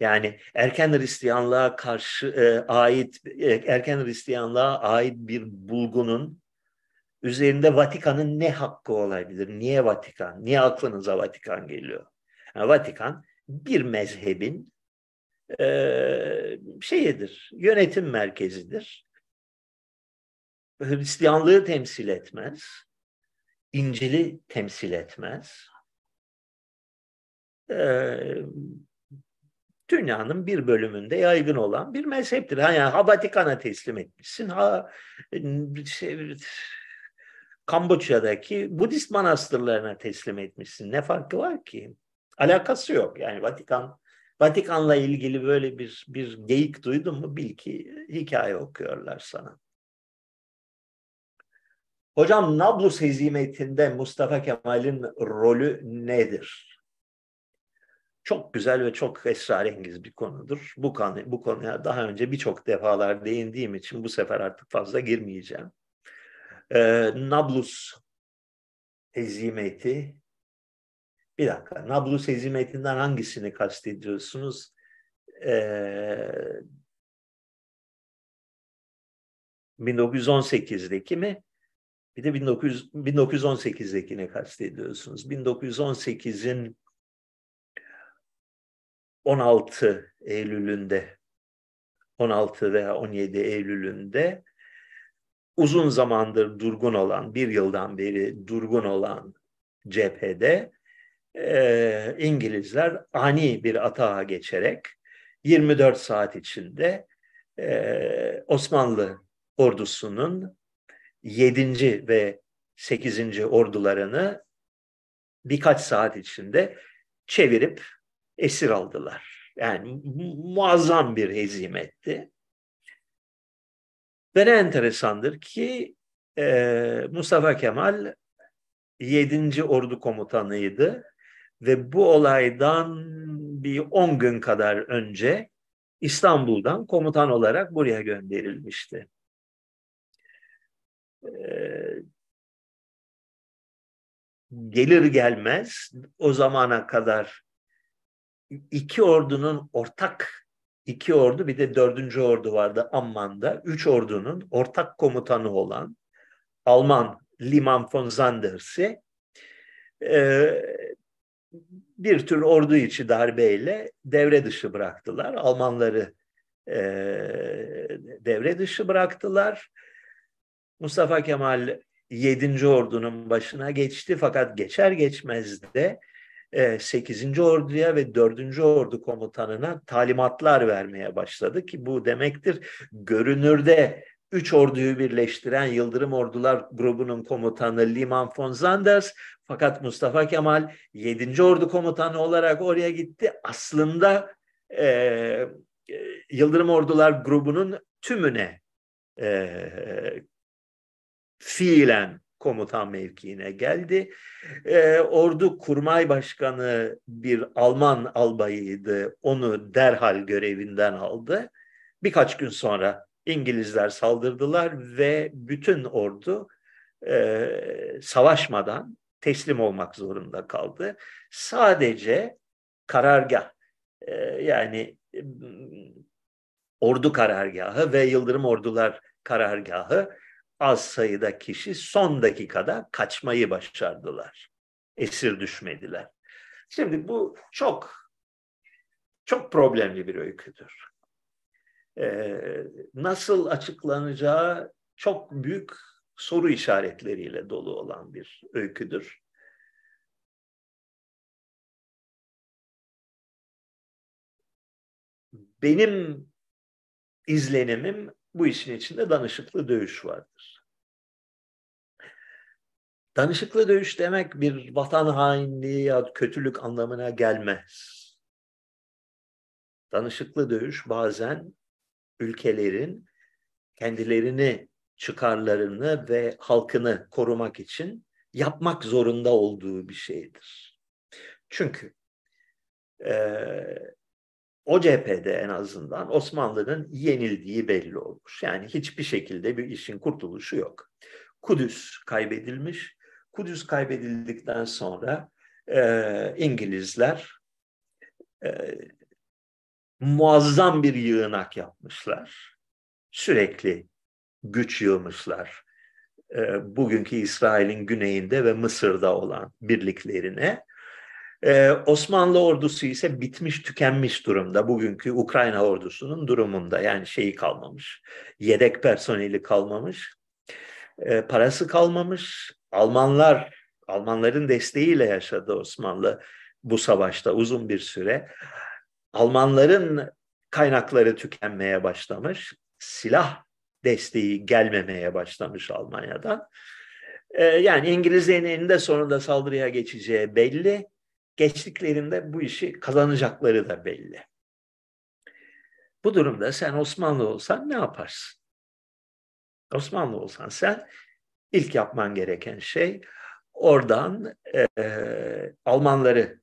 Yani erken Hristiyanlığa karşı e, ait erken Hristiyanlığa ait bir bulgunun üzerinde Vatikan'ın ne hakkı olabilir? Niye Vatikan? Niye aklınıza Vatikan geliyor? Yani Vatikan bir mezhebin e, şeyidir, yönetim merkezidir. Hristiyanlığı temsil etmez, İncil'i temsil etmez. Ee, dünyanın bir bölümünde yaygın olan bir mezheptir. Ha, yani, ha Vatikan'a teslim etmişsin, ha şey, Kamboçya'daki Budist manastırlarına teslim etmişsin. Ne farkı var ki? Alakası yok. Yani Vatikan, Vatikan'la ilgili böyle bir, bir geyik duydun mu bil ki hikaye okuyorlar sana. Hocam, Nablus hezimetinde Mustafa Kemal'in rolü nedir? Çok güzel ve çok esrarengiz bir konudur. Bu, konu, bu konuya daha önce birçok defalar değindiğim için bu sefer artık fazla girmeyeceğim. Ee, Nablus hezimeti, bir dakika, Nablus hezimetinden hangisini kastediyorsunuz? Ee, bin dokuz yüz on sekizdeki mi? Bir de bin dokuz yüz on sekizdekini kastediyorsunuz. bin dokuz yüz on sekizin on altı Eylül'ünde, on altı veya on yedi Eylül'ünde uzun zamandır durgun olan, bir yıldan beri durgun olan cephede e, İngilizler ani bir atağa geçerek yirmi dört saat içinde e, Osmanlı ordusunun yedinci ve sekizinci ordularını birkaç saat içinde çevirip esir aldılar. Yani muazzam bir hezimetti. Ve ne enteresandır ki e, Mustafa Kemal yedinci ordu komutanıydı ve bu olaydan bir on gün kadar önce İstanbul'dan komutan olarak buraya gönderilmişti. Gelir gelmez o zamana kadar iki ordunun ortak, iki ordu bir de dördüncü ordu vardı Amman'da, üç ordunun ortak komutanı olan Alman Liman von Sanders'i bir tür ordu içi darbeyle devre dışı bıraktılar. Almanları devre dışı bıraktılar. Mustafa Kemal yedinci ordunun başına geçti fakat geçer geçmez de sekizinci orduya ve dördüncü ordu komutanına talimatlar vermeye başladı ki bu demektir görünürde üç orduyu birleştiren Yıldırım Ordular Grubu'nun komutanı Liman von Sanders, fakat Mustafa Kemal yedinci ordu komutanı olarak oraya gitti. Aslında e, Yıldırım Ordular Grubu'nun tümüne E, fiilen komutan mevkiine geldi. E, Ordu Kurmay Başkanı bir Alman albayıydı. Onu derhal görevinden aldı Birkaç gün sonra İngilizler saldırdılar ve bütün ordu e, savaşmadan teslim olmak zorunda kaldı. Sadece karargah, e, yani e, ordu karargahı ve Yıldırım Ordular karargahı az sayıda kişi son dakikada kaçmayı başardılar. Esir düşmediler. Şimdi bu çok çok problemli bir öyküdür. Ee, nasıl açıklanacağı çok büyük soru işaretleriyle dolu olan bir öyküdür. Benim izlenimim, bu işin içinde danışıklı dövüş vardır. Danışıklı dövüş demek bir vatan hainliği ya kötülük anlamına gelmez. Danışıklı dövüş bazen ülkelerin kendilerini, çıkarlarını ve halkını korumak için yapmak zorunda olduğu bir şeydir. Çünkü e, o cephede en azından Osmanlı'nın yenildiği belli olmuş. Yani hiçbir şekilde bir işin kurtuluşu yok. Kudüs kaybedilmiş. Kudüs kaybedildikten sonra e, İngilizler e, muazzam bir yığınak yapmışlar. Sürekli güç yığmışlar. E, bugünkü İsrail'in güneyinde ve Mısır'da olan birliklerine. Ee, Osmanlı ordusu ise bitmiş, tükenmiş durumda. Bugünkü Ukrayna ordusunun durumunda. Yani şeyi kalmamış, yedek personeli kalmamış, e, parası kalmamış. Almanlar, Almanların desteğiyle yaşadı Osmanlı bu savaşta uzun bir süre. Almanların kaynakları tükenmeye başlamış, silah desteği gelmemeye başlamış Almanya'dan. E, yani İngilizlerin eninde sonunda saldırıya geçeceği belli. Geçtiklerinde bu işi kazanacakları da belli. Bu durumda sen Osmanlı olsan ne yaparsın? Osmanlı olsan sen ilk yapman gereken şey oradan e, Almanları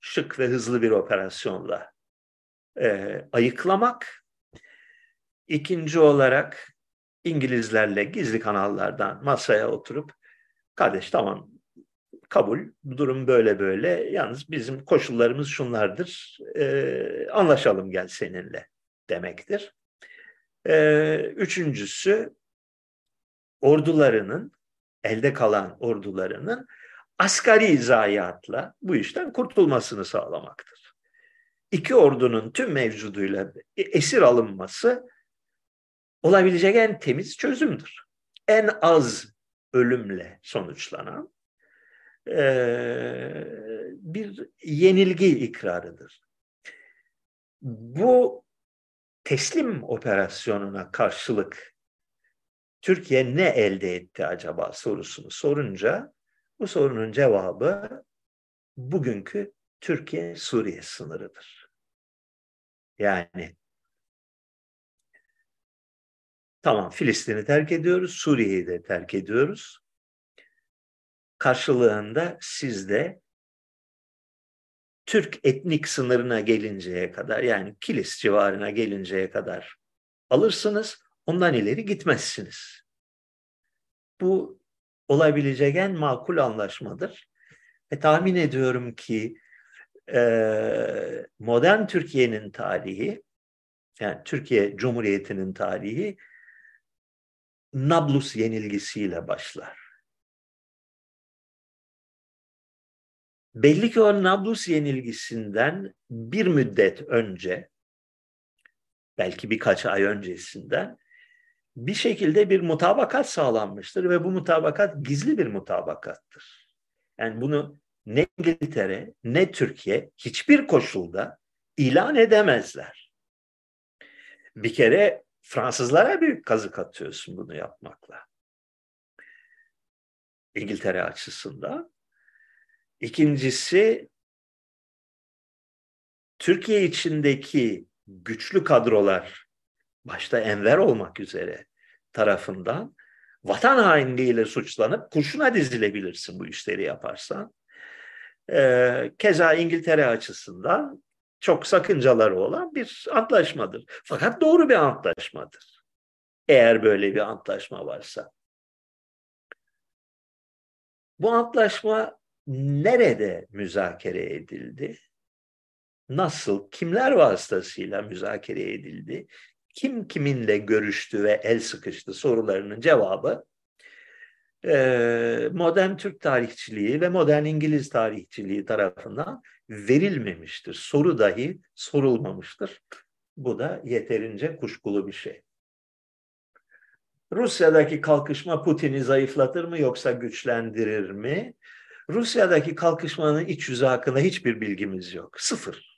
şık ve hızlı bir operasyonla e, ayıklamak. İkinci olarak İngilizlerle gizli kanallardan masaya oturup kardeş tamam, kabul, durum böyle böyle. Yalnız bizim koşullarımız şunlardır. Ee, anlaşalım gel seninle demektir. Ee, üçüncüsü, ordularının, elde kalan ordularının asgari zayiatla bu işten kurtulmasını sağlamaktır. İki ordunun tüm mevcuduyla esir alınması olabilecek en temiz çözümdür. En az ölümle sonuçlanan Ee, bir yenilgi ikrarıdır. Bu teslim operasyonuna karşılık Türkiye ne elde etti acaba sorusunu sorunca bu sorunun cevabı bugünkü Türkiye-Suriye sınırıdır. Yani tamam, Filistin'i terk ediyoruz, Suriye'yi de terk ediyoruz. Karşılığında siz de Türk etnik sınırına gelinceye kadar, yani Kilis civarına gelinceye kadar alırsınız, ondan ileri gitmezsiniz. Bu olabilecek en makul anlaşmadır. Ve tahmin ediyorum ki modern Türkiye'nin tarihi, yani Türkiye Cumhuriyeti'nin tarihi Nablus yenilgisiyle başlar. Belli ki o Nablus yenilgisinden bir müddet önce, belki birkaç ay öncesinden bir şekilde bir mutabakat sağlanmıştır ve bu mutabakat gizli bir mutabakattır. Yani bunu ne İngiltere ne Türkiye hiçbir koşulda ilan edemezler. Bir kere Fransızlara büyük kazık atıyorsun bunu yapmakla. İngiltere açısından. İkincisi, Türkiye içindeki güçlü kadrolar, başta Enver olmak üzere tarafından vatan hainliğiyle suçlanıp kurşuna dizilebilirsin bu işleri yaparsan. Ee, keza İngiltere açısından çok sakıncaları olan bir antlaşmadır. Fakat doğru bir antlaşmadır. Eğer böyle bir antlaşma varsa. Bu antlaşma nerede müzakere edildi? Nasıl, kimler vasıtasıyla müzakere edildi? Kim kiminle görüştü ve el sıkıştı sorularının cevabı modern Türk tarihçiliği ve modern İngiliz tarihçiliği tarafından verilmemiştir. Soru dahi sorulmamıştır. Bu da yeterince kuşkulu bir şey. Rusya'daki kalkışma Putin'i zayıflatır mı yoksa güçlendirir mi? Rusya'daki kalkışmanın iç yüzü hakkında hiçbir bilgimiz yok. Sıfır.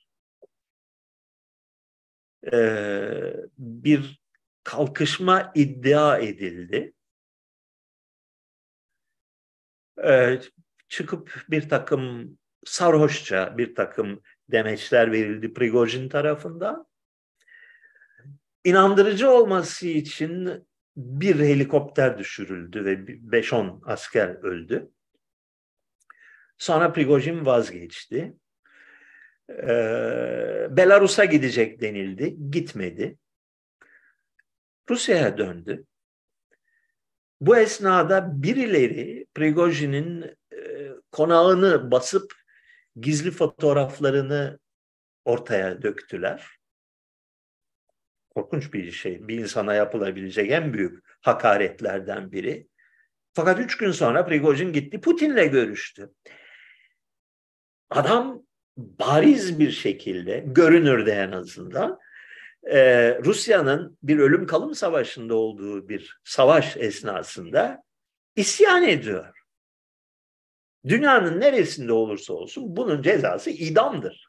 Ee, bir kalkışma iddia edildi. Ee, çıkıp bir takım sarhoşça bir takım demeçler verildi Prigojin tarafından. İnandırıcı olması için bir helikopter düşürüldü ve beş on asker öldü. Sonra Prigojin vazgeçti. Ee, Belarus'a gidecek denildi. Gitmedi. Rusya'ya döndü. Bu esnada birileri Prigojin'in e, konağını basıp gizli fotoğraflarını ortaya döktüler. Korkunç bir şey. Bir insana yapılabilecek en büyük hakaretlerden biri. Fakat üç gün sonra Prigojin gitti. Putin'le görüştü. Adam bariz bir şekilde, görünürde en azından, e, Rusya'nın bir ölüm kalım savaşında olduğu bir savaş esnasında isyan ediyor. Dünyanın neresinde olursa olsun bunun cezası idamdır.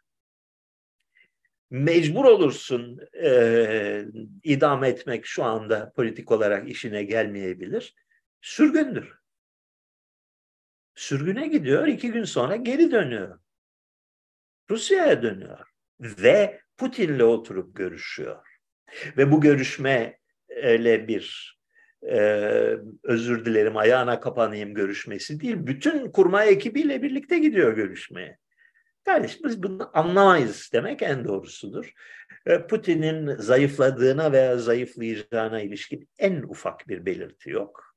Mecbur olursun e, idam etmek şu anda politik olarak işine gelmeyebilir. Sürgündür. Sürgüne gidiyor, iki gün sonra geri dönüyor. Rusya'ya dönüyor ve Putin'le oturup görüşüyor. Ve bu görüşmeyle bir e, özür dilerim ayağına kapanayım görüşmesi değil, bütün kurmay ekibiyle birlikte gidiyor görüşmeye. Kardeşim biz bunu anlamayız demek en doğrusudur. Putin'in zayıfladığına veya zayıflayacağına ilişkin en ufak bir belirti yok.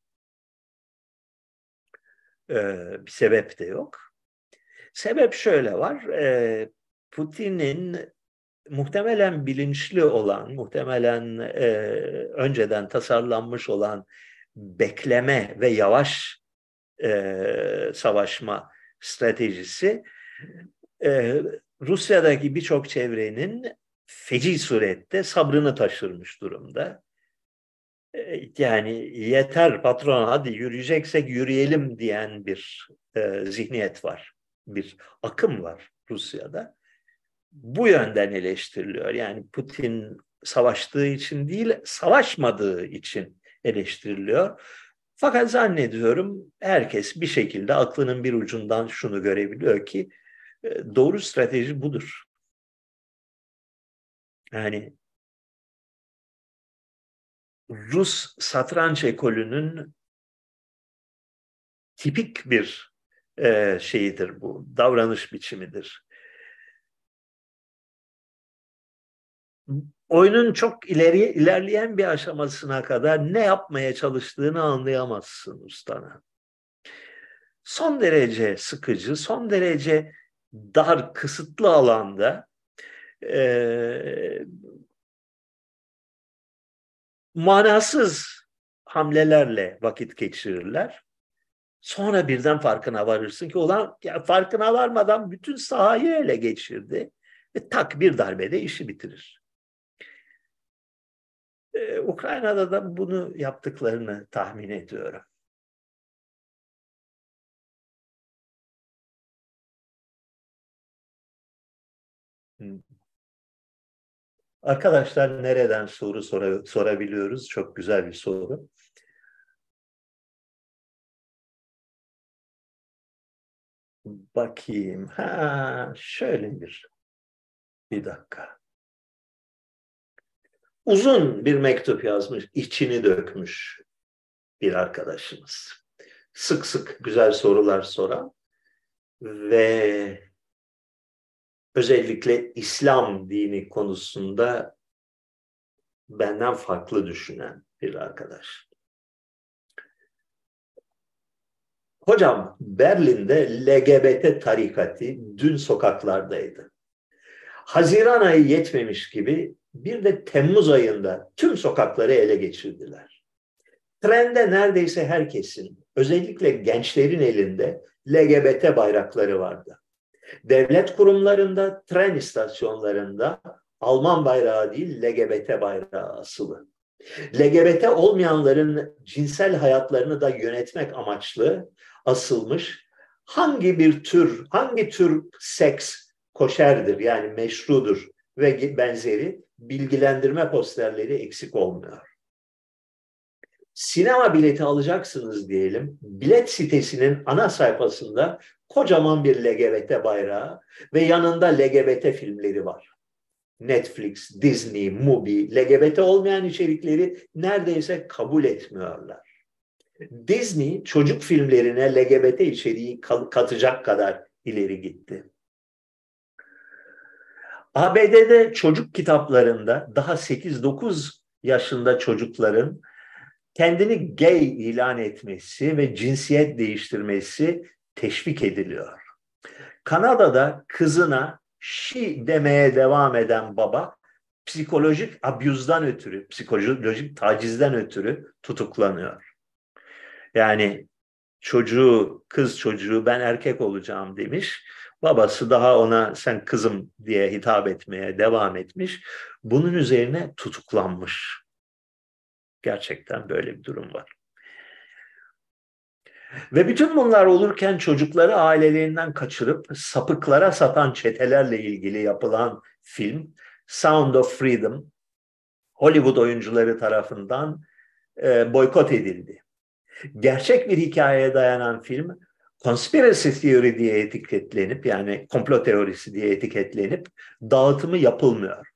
Bir sebep de yok. Sebep şöyle var. Putin'in muhtemelen bilinçli olan, muhtemelen önceden tasarlanmış olan bekleme ve yavaş savaşma stratejisi Rusya'daki birçok çevrenin feci surette sabrını taşırmış durumda. Yani yeter patron hadi yürüyeceksek yürüyelim diyen bir e, zihniyet var. Bir akım var Rusya'da. Bu yönden eleştiriliyor. Yani Putin savaştığı için değil, savaşmadığı için eleştiriliyor. Fakat zannediyorum herkes bir şekilde aklının bir ucundan şunu görebiliyor ki e, doğru strateji budur. Yani Rus satranç ekolünün tipik bir e, şeyidir bu, davranış biçimidir. Oyunun çok ileri, ilerleyen bir aşamasına kadar ne yapmaya çalıştığını anlayamazsın ustana. Son derece sıkıcı, son derece dar, kısıtlı alanda e, manasız hamlelerle vakit geçirirler. Sonra birden farkına varırsın ki olan ya farkına varmadan bütün sahayı ele geçirdi ve tak bir darbede işi bitirir. Ee, Ukrayna'da da bunu yaptıklarını tahmin ediyorum. Hmm. Arkadaşlar nereden soru sor- sorabiliyoruz? Çok güzel bir soru. Bakayım. Ha, şöyle bir bir dakika. Uzun bir mektup yazmış, içini dökmüş bir arkadaşımız. Sık sık güzel sorular soran ve özellikle İslam dini konusunda benden farklı düşünen bir arkadaş. Hocam, Berlin'de L G B T tarikatı dün sokaklardaydı. Haziran ayı yetmemiş gibi bir de Temmuz ayında tüm sokakları ele geçirdiler. Trende neredeyse herkesin, özellikle gençlerin elinde L G B T bayrakları vardı. Devlet kurumlarında, tren istasyonlarında Alman bayrağı değil L G B T bayrağı asılı. L G B T olmayanların cinsel hayatlarını da yönetmek amaçlı asılmış hangi bir tür, hangi tür seks koşerdir, yani meşrudur ve benzeri bilgilendirme posterleri eksik olmuyor. Sinema bileti alacaksınız diyelim, bilet sitesinin ana sayfasında kocaman bir L G B T bayrağı ve yanında L G B T filmleri var. Netflix, Disney, Mubi, L G B T olmayan içerikleri neredeyse kabul etmiyorlar. Disney çocuk filmlerine L G B T içeriği katacak kadar ileri gitti. A B D'de çocuk kitaplarında daha sekiz dokuz yaşında çocukların kendini gay ilan etmesi ve cinsiyet değiştirmesi teşvik ediliyor. Kanada'da kızına "she" demeye devam eden baba psikolojik abuzdan ötürü, psikolojik tacizden ötürü tutuklanıyor. Yani çocuğu, kız çocuğu ben erkek olacağım demiş. Babası daha ona sen kızım diye hitap etmeye devam etmiş. Bunun üzerine tutuklanmış. Gerçekten böyle bir durum var. Ve bütün bunlar olurken çocukları ailelerinden kaçırıp sapıklara satan çetelerle ilgili yapılan film Sound of Freedom Hollywood oyuncuları tarafından boykot edildi. Gerçek bir hikayeye dayanan film Conspiracy Theory diye etiketlenip, yani komplo teorisi diye etiketlenip dağıtımı yapılmıyor.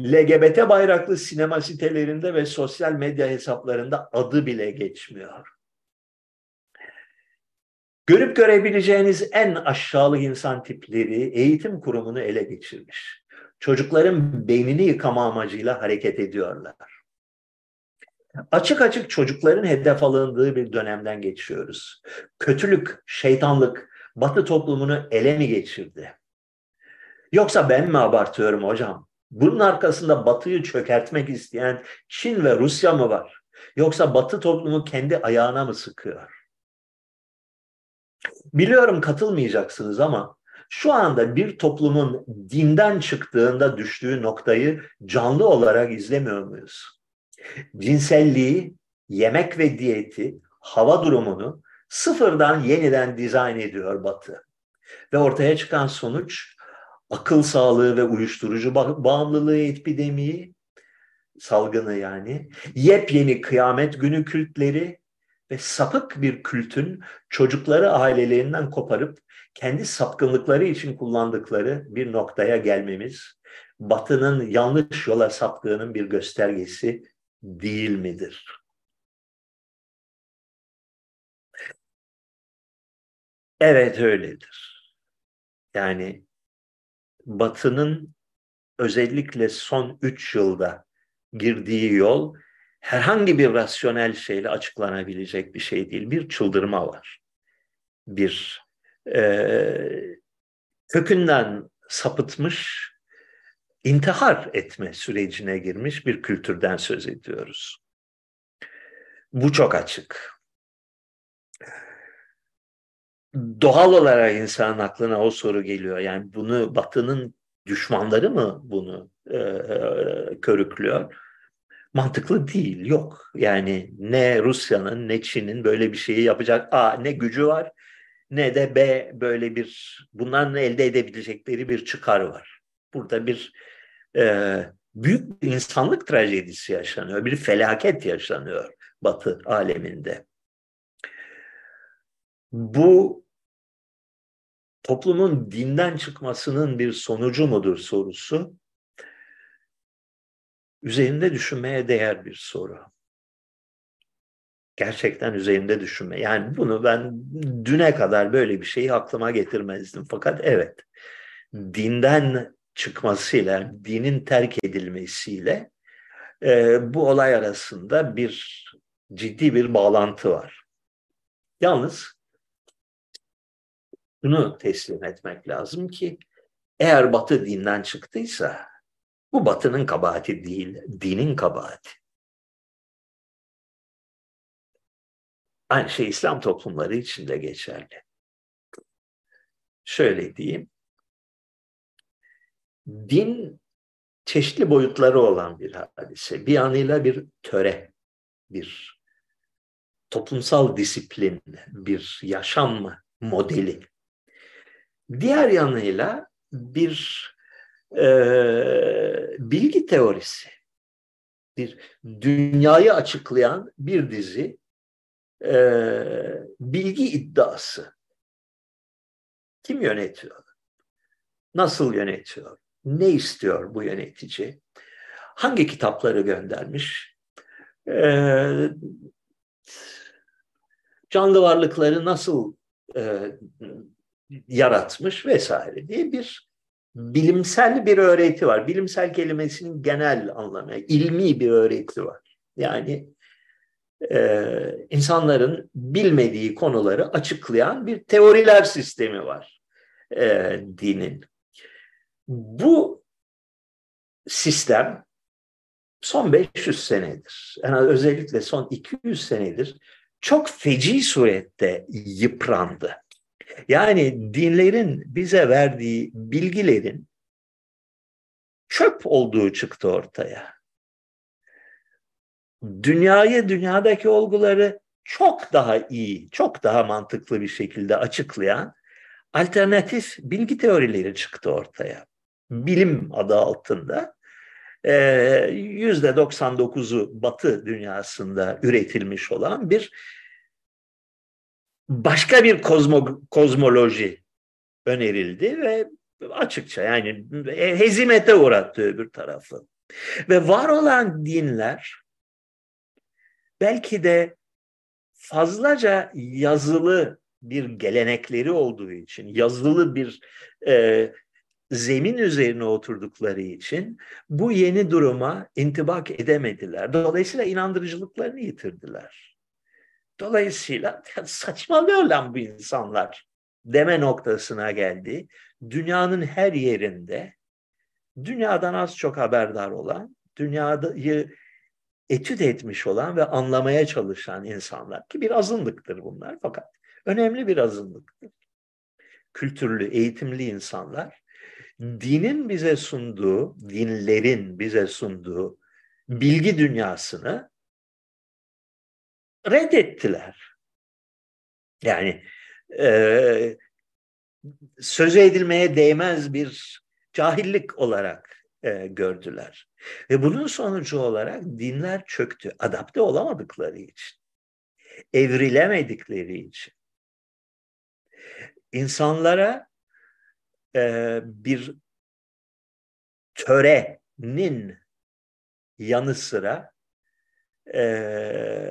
L G B T bayraklı sinema sitelerinde ve sosyal medya hesaplarında adı bile geçmiyor. Görüp görebileceğiniz en aşağılık insan tipleri eğitim kurumunu ele geçirmiş. Çocukların beynini yıkama amacıyla hareket ediyorlar. Açık açık çocukların hedef alındığı bir dönemden geçiyoruz. Kötülük, şeytanlık Batı toplumunu ele mi geçirdi? Yoksa ben mi abartıyorum hocam? Bunun arkasında Batı'yı çökertmek isteyen Çin ve Rusya mı var? Yoksa Batı toplumu kendi ayağına mı sıkıyor? Biliyorum katılmayacaksınız ama şu anda bir toplumun dinden çıktığında düştüğü noktayı canlı olarak izlemiyor muyuz? Cinselliği, yemek ve diyeti, hava durumunu sıfırdan yeniden dizayn ediyor Batı. Ve ortaya çıkan sonuç akıl sağlığı ve uyuşturucu bağımlılığı epidemiyi, salgını yani, yepyeni kıyamet günü kültleri ve sapık bir kültün çocukları ailelerinden koparıp kendi sapkınlıkları için kullandıkları bir noktaya gelmemiz, Batı'nın yanlış yola saptığının bir göstergesi değil midir? Evet, öyledir. Yani Batı'nın özellikle son üç yılda girdiği yol herhangi bir rasyonel şeyle açıklanabilecek bir şey değil. Bir çıldırma var. Bir e, kökünden sapıtmış, intihar etme sürecine girmiş bir kültürden söz ediyoruz. Bu çok açık. Doğal olarak insanın aklına o soru geliyor. Yani bunu Batı'nın düşmanları mı bunu e, körüklüyor? Mantıklı değil, yok. Yani ne Rusya'nın ne Çin'in böyle bir şeyi yapacak A ne gücü var, ne de B böyle bir, bunların elde edebilecekleri bir çıkar var. Burada bir e, büyük bir insanlık trajedisi yaşanıyor, bir felaket yaşanıyor Batı aleminde. Bu toplumun dinden çıkmasının bir sonucu mudur sorusu üzerinde düşünmeye değer bir soru. Gerçekten üzerinde düşünme. Yani bunu ben düne kadar böyle bir şeyi aklıma getirmezdim. Fakat evet, dinden çıkmasıyla, dinin terk edilmesiyle e, bu olay arasında bir ciddi bir bağlantı var. Yalnız bunu teslim etmek lazım ki eğer Batı dinden çıktıysa bu Batı'nın kabahati değil, dinin kabahati. Aynı şey İslam toplumları için de geçerli. Şöyle diyeyim, din çeşitli boyutları olan bir hadise. Bir anıyla bir töre, bir toplumsal disiplin, bir yaşam modeli. Diğer yanıyla bir e, bilgi teorisi, bir dünyayı açıklayan bir dizi e, bilgi iddiası. Kim yönetiyor? Nasıl yönetiyor? Ne istiyor bu yönetici? Hangi kitapları göndermiş? E, canlı varlıkları nasıl e, yaratmış vesaire diye bir bilimsel bir öğreti var. Bilimsel kelimesinin genel anlamı, ilmi bir öğreti var. Yani e, insanların bilmediği konuları açıklayan bir teoriler sistemi var e, dinin. Bu sistem son beş yüz senedir, yani özellikle son iki yüz senedir çok feci surette yıprandı. Yani dinlerin bize verdiği bilgilerin çöp olduğu çıktı ortaya. Dünyayı, dünyadaki olguları çok daha iyi, çok daha mantıklı bir şekilde açıklayan alternatif bilgi teorileri çıktı ortaya. Bilim adı altında yüzde doksan dokuzu Batı dünyasında üretilmiş olan bir başka bir kozmo, kozmoloji önerildi ve açıkça yani hezimete uğrattı öbür tarafı. Ve var olan dinler belki de fazlaca yazılı bir gelenekleri olduğu için, yazılı bir e, zemin üzerine oturdukları için bu yeni duruma intibak edemediler. Dolayısıyla inandırıcılıklarını yitirdiler. Dolayısıyla saçmalıyor lan bu insanlar deme noktasına geldi. Dünyanın her yerinde dünyadan az çok haberdar olan, dünyayı etüt etmiş olan ve anlamaya çalışan insanlar ki bir azınlıktır bunlar fakat önemli bir azınlıktır. Kültürlü, eğitimli insanlar dinin bize sunduğu, dinlerin bize sunduğu bilgi dünyasını reddettiler. Yani e, söze edilmeye değmez bir cahillik olarak e, gördüler. Ve bunun sonucu olarak dinler çöktü. Adapte olamadıkları için, evrilemedikleri için. İnsanlara e, bir törenin yanı sıra e,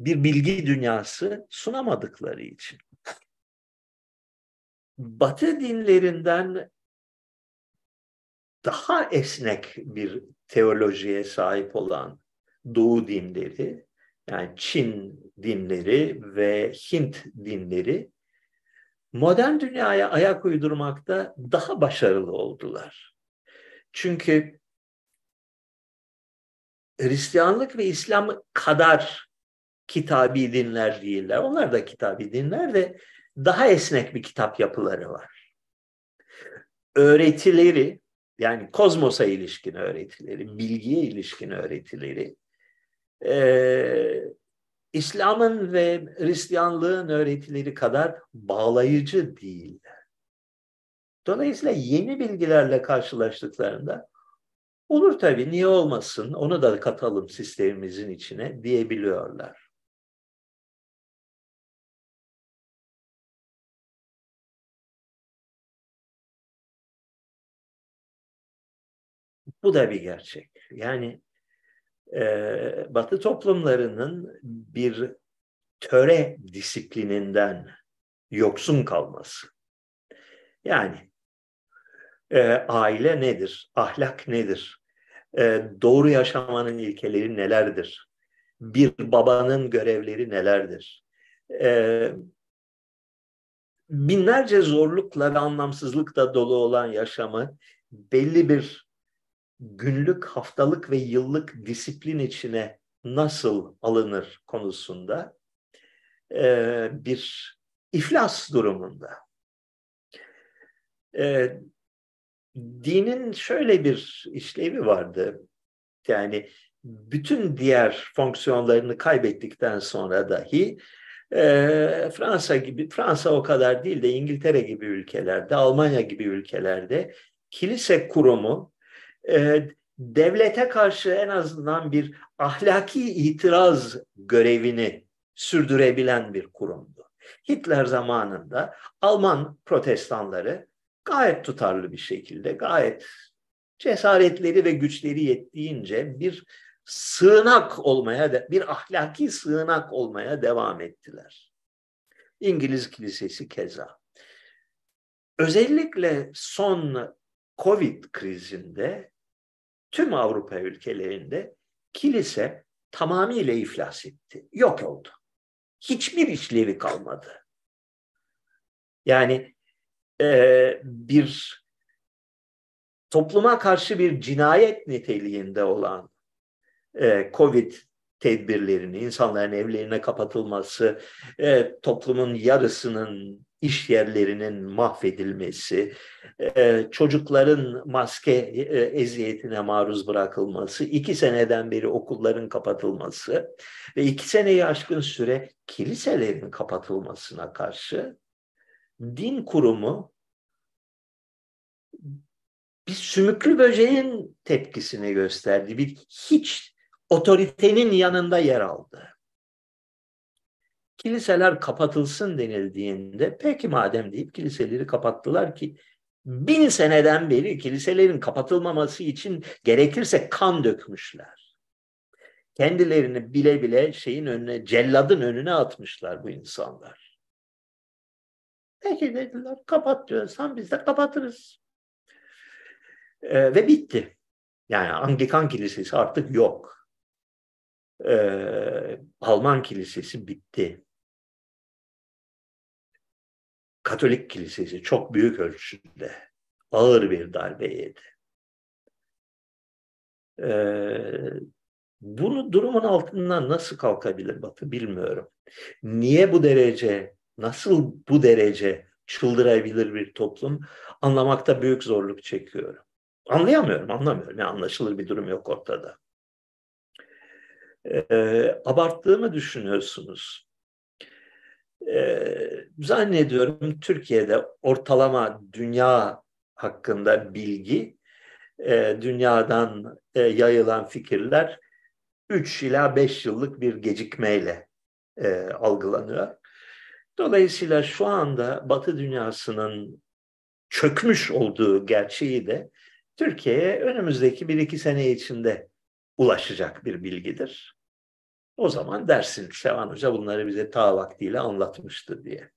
bir bilgi dünyası sunamadıkları için. Batı dinlerinden daha esnek bir teolojiye sahip olan Doğu dinleri, yani Çin dinleri ve Hint dinleri modern dünyaya ayak uydurmakta daha başarılı oldular. Çünkü Hristiyanlık ve İslam kadar kitabi dinler değiller. Onlar da kitabi dinler de daha esnek bir kitap yapıları var. Öğretileri, yani kozmosa ilişkin öğretileri, bilgiye ilişkin öğretileri, e, İslam'ın ve Hristiyanlığın öğretileri kadar bağlayıcı değiller. Dolayısıyla yeni bilgilerle karşılaştıklarında olur tabii, niye olmasın, onu da katalım sistemimizin içine diyebiliyorlar. Bu da bir gerçek. Yani e, Batı toplumlarının bir töre disiplininden yoksun kalması. Yani E, aile nedir? Ahlak nedir? E, doğru yaşamanın ilkeleri nelerdir? Bir babanın görevleri nelerdir? E, binlerce zorlukla ve anlamsızlıkla dolu olan yaşamı belli bir günlük, haftalık ve yıllık disiplin içine nasıl alınır konusunda e, bir iflas durumunda. E, dinin şöyle bir işlevi vardı. Yani bütün diğer fonksiyonlarını kaybettikten sonra dahi e, Fransa gibi, Fransa o kadar değil de İngiltere gibi ülkelerde, Almanya gibi ülkelerde kilise kurumu e, devlete karşı en azından bir ahlaki itiraz görevini sürdürebilen bir kurumdu. Hitler zamanında Alman protestanları gayet tutarlı bir şekilde, gayet cesaretleri ve güçleri yettiğince bir sığınak olmaya, bir ahlaki sığınak olmaya devam ettiler. İngiliz kilisesi keza. Özellikle son Covid krizinde tüm Avrupa ülkelerinde kilise tamamıyla iflas etti, yok oldu. Hiçbir işlevi kalmadı. Yani e, bir topluma karşı bir cinayet niteliğinde olan e, Covid tedbirlerini, insanların evlerine kapatılması, e, toplumun yarısının iş yerlerinin mahvedilmesi, e, çocukların maske e, eziyetine maruz bırakılması, iki seneden beri okulların kapatılması ve iki seneyi aşkın süre kiliselerin kapatılmasına karşı din kurumu bir sümüklü böceğin tepkisini gösterdi. Bir hiç otoritenin yanında yer aldı. Kiliseler kapatılsın denildiğinde peki madem deyip kiliseleri kapattılar ki bin seneden beri kiliselerin kapatılmaması için gerekirse kan dökmüşler. Kendilerini bile bile şeyin önüne, celladın önüne atmışlar bu insanlar. Peki dediler, kapat diyorsan biz de kapatırız. Ee, ve bitti. Yani Anglikan kilisesi artık yok. Ee, Alman kilisesi bitti. Katolik kilisesi çok büyük ölçüde ağır bir darbe yedi. Ee, bunu durumun altından nasıl kalkabilir Batı bilmiyorum. Niye bu derece, nasıl bu derece çıldırabilir bir toplum anlamakta büyük zorluk çekiyorum. Anlayamıyorum, anlamıyorum. Yani anlaşılır bir durum yok ortada. Ee, abarttığımı düşünüyorsunuz. Ee, zannediyorum Türkiye'de ortalama dünya hakkında bilgi, e, dünyadan e, yayılan fikirler üç ila beş yıllık bir gecikmeyle e, algılanıyor. Dolayısıyla şu anda Batı dünyasının çökmüş olduğu gerçeği de Türkiye'ye önümüzdeki bir iki sene içinde ulaşacak bir bilgidir. O zaman dersin Sevan Hoca bunları bize ta vaktiyle anlatmıştı diye.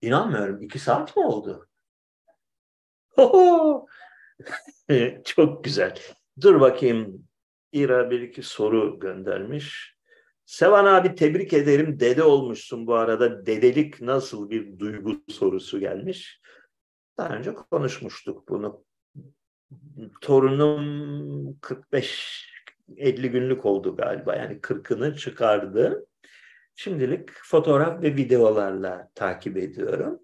İnanmıyorum. iki saat mi oldu? Oho! Çok güzel. Dur bakayım. İra bir iki soru göndermiş. Sevan abi tebrik ederim. Dede olmuşsun bu arada. Dedelik nasıl bir duygu sorusu gelmiş. Daha önce konuşmuştuk bunu. Torunum kırk beş elli günlük oldu galiba. Yani kırkını çıkardı. Şimdilik fotoğraf ve videolarla takip ediyorum.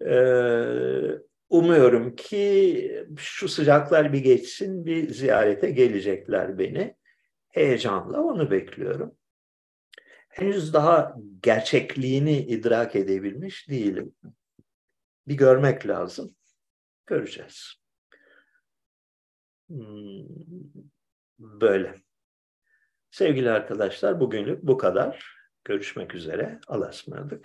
Ee, umuyorum ki şu sıcaklar bir geçsin, bir ziyarete gelecekler beni. Heyecanla onu bekliyorum. Henüz daha gerçekliğini idrak edebilmiş değilim. Bir görmek lazım. Göreceğiz. Böyle. Sevgili arkadaşlar, bugünlük bu kadar. Görüşmek üzere. Allah'a ısmarladık.